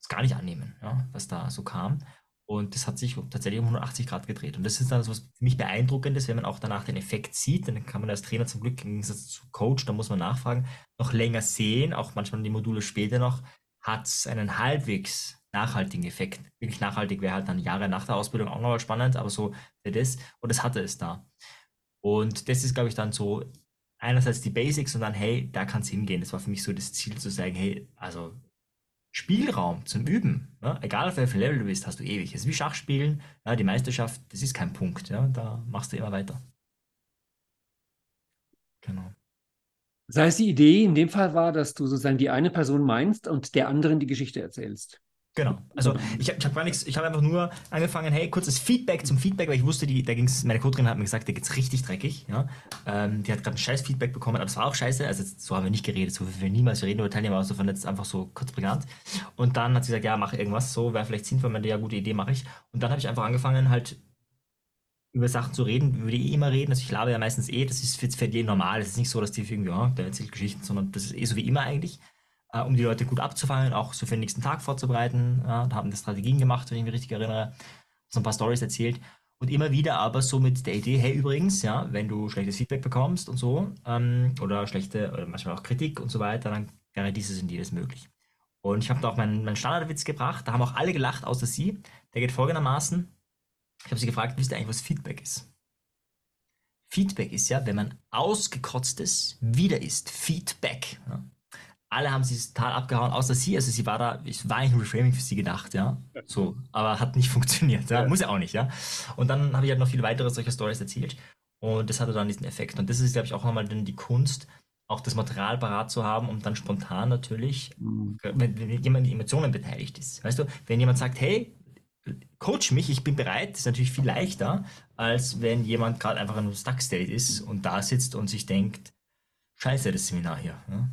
es gar nicht annehmen, was da so kam. Und das hat sich tatsächlich um 180 Grad gedreht. Und das ist dann so was für mich Beeindruckendes, wenn man auch danach den Effekt sieht. Dann kann man als Trainer zum Glück, im Gegensatz zu Coach, da muss man nachfragen, noch länger sehen, auch manchmal die Module später noch, hat es einen halbwegs nachhaltigen Effekt. Wirklich nachhaltig wäre halt dann Jahre nach der Ausbildung auch nochmal spannend, aber so wäre das. Und das hatte es da. Und das ist, glaube ich, dann so einerseits die Basics und dann, hey, da kann es hingehen. Das war für mich so das Ziel zu sagen, hey, also Spielraum zum Üben, egal auf welchem Level du bist, hast du ewig. Es ist wie Schachspielen, die Meisterschaft, das ist kein Punkt, da machst du immer weiter. Genau. Das heißt, die Idee in dem Fall war, dass du sozusagen die eine Person meinst und der anderen die Geschichte erzählst. Genau, also ich habe einfach nur angefangen, hey, kurzes Feedback zum Feedback, weil ich wusste, meine Co-Trainerin hat mir gesagt, da geht's richtig dreckig, die hat gerade ein scheiß Feedback bekommen, aber es war auch scheiße, also so haben wir nicht geredet, so wir niemals reden über Teilnehmer, aber so von jetzt einfach so kurz prägnant. Und dann hat sie gesagt, mach irgendwas, so wäre vielleicht sinnvoll, meine gute Idee mache ich. Und dann habe ich einfach angefangen, halt über Sachen zu reden, über die ich immer reden. Also ich labe ja meistens das ist für jeden normal. Es ist nicht so, dass die irgendwie, der erzählt Geschichten, sondern das ist so wie immer eigentlich, um die Leute gut abzufangen, auch so für den nächsten Tag vorzubereiten. Da haben wir Strategien gemacht, wenn ich mich richtig erinnere, so ein paar Storys erzählt. Und immer wieder aber so mit der Idee, hey übrigens, wenn du schlechtes Feedback bekommst und so, oder oder manchmal auch Kritik und so weiter, dann wäre dieses und jedes möglich. Und ich habe da auch meinen Standardwitz gebracht, da haben auch alle gelacht, außer sie. Der geht folgendermaßen: Ich habe sie gefragt, wisst ihr eigentlich, was Feedback ist? Feedback ist ja, wenn man Ausgekotztes wieder isst. Feedback. Ja. Alle haben sie total abgehauen, außer sie. Also sie war da, ich war eigentlich ein Reframing für sie gedacht, so, aber hat nicht funktioniert. Ja. Muss ja auch nicht, Und dann habe ich halt noch viele weitere solcher Storys erzählt. Und das hatte dann diesen Effekt. Und das ist, glaube ich, auch nochmal die Kunst, auch das Material parat zu haben, um dann spontan natürlich, wenn jemand in Emotionen beteiligt ist. Weißt du, wenn jemand sagt, hey, coach mich, ich bin bereit, ist natürlich viel leichter, als wenn jemand gerade einfach in einem Stuck-State ist und da sitzt und sich denkt, scheiße, das Seminar hier. Ja?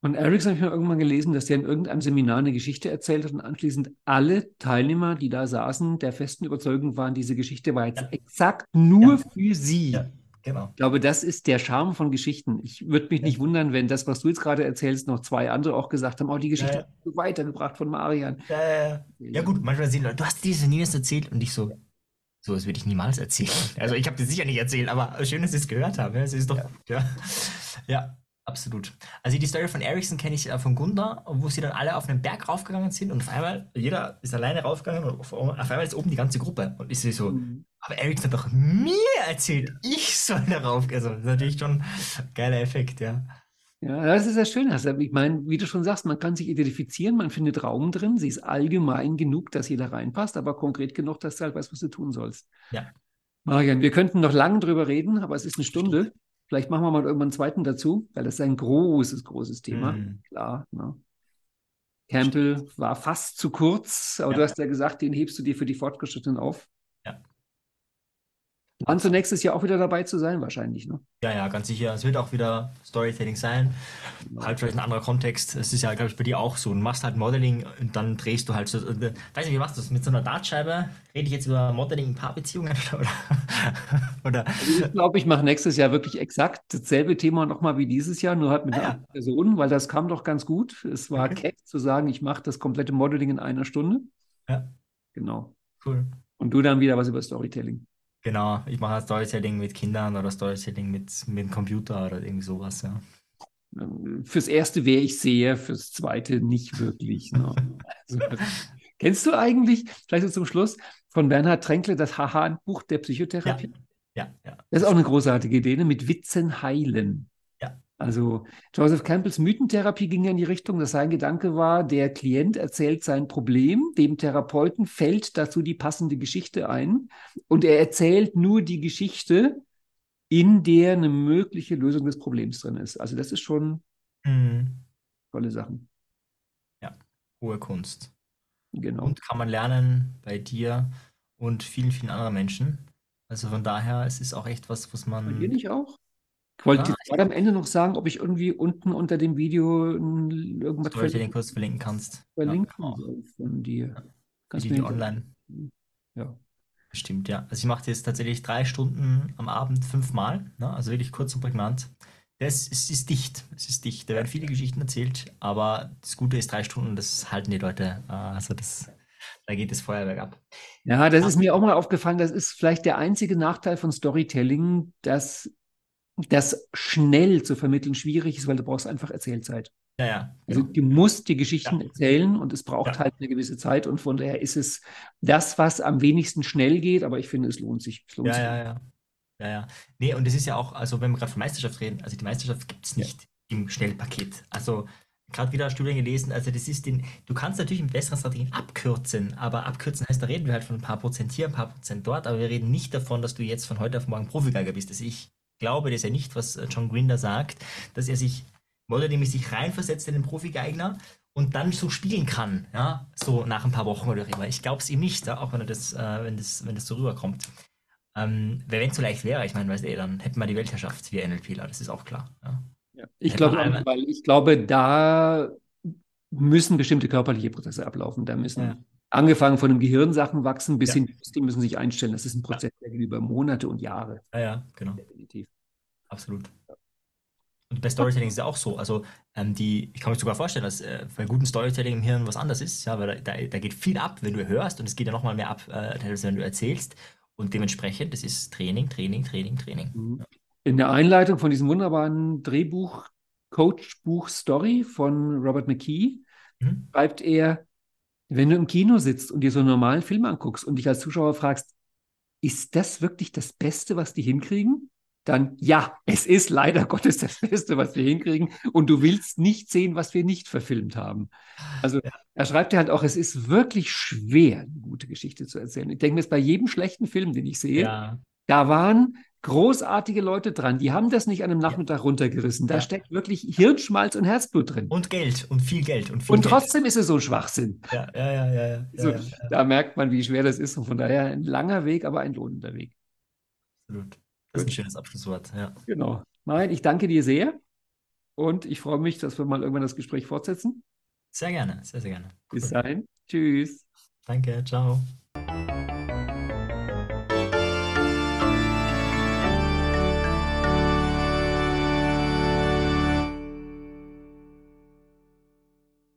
Von Erickson habe ich mal irgendwann gelesen, dass der in irgendeinem Seminar eine Geschichte erzählt hat und anschließend alle Teilnehmer, die da saßen, der festen Überzeugung waren, diese Geschichte war jetzt exakt nur für sie. Ja. Genau. Ich glaube, das ist der Charme von Geschichten. Ich würde mich nicht wundern, wenn das, was du jetzt gerade erzählst, noch zwei andere auch gesagt haben, die Geschichte hat so weitergebracht von Marian. Ja gut, manchmal sehen Leute, du hast dieses und jenes erzählt und ich sowas würde ich niemals erzählen. Also ich habe das sicher nicht erzählt, aber schön, dass ich es gehört habe. Es ist doch ja, absolut. Also die Story von Erickson kenne ich von Gunda, wo sie dann alle auf einen Berg raufgegangen sind und auf einmal, jeder ist alleine raufgegangen und auf einmal ist oben die ganze Gruppe und ist so... Aber Erickson hat doch mir erzählt, ich soll darauf. Also das ist natürlich schon ein geiler Effekt, Ja, das ist das Schöne. Also ich meine, wie du schon sagst, man kann sich identifizieren, man findet Raum drin, sie ist allgemein genug, dass jeder reinpasst, aber konkret genug, dass du halt weißt, was du tun sollst. Ja. Marian, wir könnten noch lange drüber reden, aber es ist eine Stunde. Vielleicht machen wir mal irgendwann einen zweiten dazu, weil das ist ein großes Thema. Klar, ne? Campbell war fast zu kurz, aber du hast ja gesagt, den hebst du dir für die Fortgeschrittenen auf. An nächstes Jahr auch wieder dabei zu sein, wahrscheinlich, ne? Ja, ganz sicher. Es wird auch wieder Storytelling sein. Halt vielleicht ein anderer Kontext. Es ist ja, glaube ich, bei dir auch so. Du machst halt Modeling und dann drehst du halt so. Weiß nicht, wie machst du das? Mit so einer Dartscheibe? Rede ich jetzt über Modeling in Paarbeziehungen? Oder? Also ich glaube, ich mache nächstes Jahr wirklich exakt dasselbe Thema nochmal wie dieses Jahr, nur halt mit einer anderen Person, weil das kam doch ganz gut. Es war keck zu sagen, ich mache das komplette Modeling in einer Stunde. Ja. Genau. Cool. Und du dann wieder was über Storytelling. Genau, ich mache Storytelling mit Kindern oder Storytelling mit dem Computer oder irgendwie sowas, Fürs Erste wäre ich sehr, fürs Zweite nicht wirklich. Ne? Also, kennst du eigentlich, vielleicht so zum Schluss, von Bernhard Trenkle das Haha-Buch der Psychotherapie? Ja. Das ist auch eine großartige Idee, ne? Mit Witzen heilen. Ja. Also Joseph Campbells Mythentherapie ging ja in die Richtung, dass sein Gedanke war, der Klient erzählt sein Problem, dem Therapeuten fällt dazu die passende Geschichte ein und er erzählt nur die Geschichte, in der eine mögliche Lösung des Problems drin ist. Also das ist schon tolle Sachen. Ja, hohe Kunst. Genau. Und kann man lernen bei dir und vielen, vielen anderen Menschen. Also von daher, es ist auch echt was man... Bei dir nicht auch? Ich wollte am Ende noch sagen, ob ich irgendwie unten unter dem Video irgendwas den Kurs verlinken kannst. Von dir. Kannst du online? Ja. Bestimmt, ja. Also ich mache jetzt tatsächlich 3 Stunden am Abend 5-mal. Ne? Also wirklich kurz und prägnant. Es ist dicht. Da werden viele Geschichten erzählt, aber das Gute ist 3 Stunden, das halten die Leute. Also da geht das Feuerwerk ab. Ja, das ist mir auch mal aufgefallen. Das ist vielleicht der einzige Nachteil von Storytelling, dass das schnell zu vermitteln schwierig ist, weil du brauchst einfach Erzählzeit. Ja. Also du musst die Geschichten erzählen und es braucht halt eine gewisse Zeit und von daher ist es das, was am wenigsten schnell geht, aber ich finde, es lohnt sich. Ja. Nee, und es ist ja auch, also wenn wir gerade von Meisterschaft reden, also die Meisterschaft gibt es nicht im Schnellpaket. Also gerade wieder Studien gelesen, also das ist du kannst natürlich mit besseren Strategien abkürzen, aber abkürzen heißt, da reden wir halt von ein paar Prozent hier, ein paar Prozent dort, aber wir reden nicht davon, dass du jetzt von heute auf morgen Profigeiger bist, dass ich glaube das ja nicht, was John Grinder sagt, dass er sich modelmäßig reinversetzt in den Profigeigner und dann so spielen kann, so nach ein paar Wochen oder immer. Ich glaube es ihm nicht, auch wenn er das, wenn das so rüberkommt. Wenn es so leicht wäre, ich meine, weißt du, dann hätten wir die Weltherrschaft wie NLPler, das ist auch klar. Ja. Ich glaube, da müssen bestimmte körperliche Prozesse ablaufen, da müssen Angefangen von dem Gehirn Sachen wachsen, bis hin, die müssen sich einstellen. Das ist ein Prozess, der geht über Monate und Jahre. Ja, genau. Definitiv. Absolut. Und bei Storytelling ist es auch so. Also ich kann mir sogar vorstellen, dass bei gutem Storytelling im Hirn was anders ist, ja, weil da geht viel ab, wenn du hörst, und es geht ja nochmal mehr ab, wenn du erzählst. Und dementsprechend, das ist Training. Mhm. In der Einleitung von diesem wunderbaren Drehbuch, Coachbuch Story von Robert McKee, schreibt er: Wenn du im Kino sitzt und dir so einen normalen Film anguckst und dich als Zuschauer fragst, ist das wirklich das Beste, was die hinkriegen? Dann ja, es ist leider Gottes das Beste, was wir hinkriegen, und du willst nicht sehen, was wir nicht verfilmt haben. Also er schreibt ja halt auch, es ist wirklich schwer, eine gute Geschichte zu erzählen. Ich denke mir, das bei jedem schlechten Film, den ich sehe, da waren großartige Leute dran, die haben das nicht an einem Nachmittag runtergerissen. Da steckt wirklich Hirnschmalz und Herzblut drin. Und Geld, und viel Geld. Und trotzdem ist es so ein Schwachsinn. Ja. Da merkt man, wie schwer das ist, und von daher ein langer Weg, aber ein lohnender Weg. Absolut. Das ist ein schönes Abschlusswort, ja. Genau. Marian, ich danke dir sehr und ich freue mich, dass wir mal irgendwann das Gespräch fortsetzen. Sehr gerne, sehr, sehr gerne. Bis dahin. Tschüss. Danke, ciao.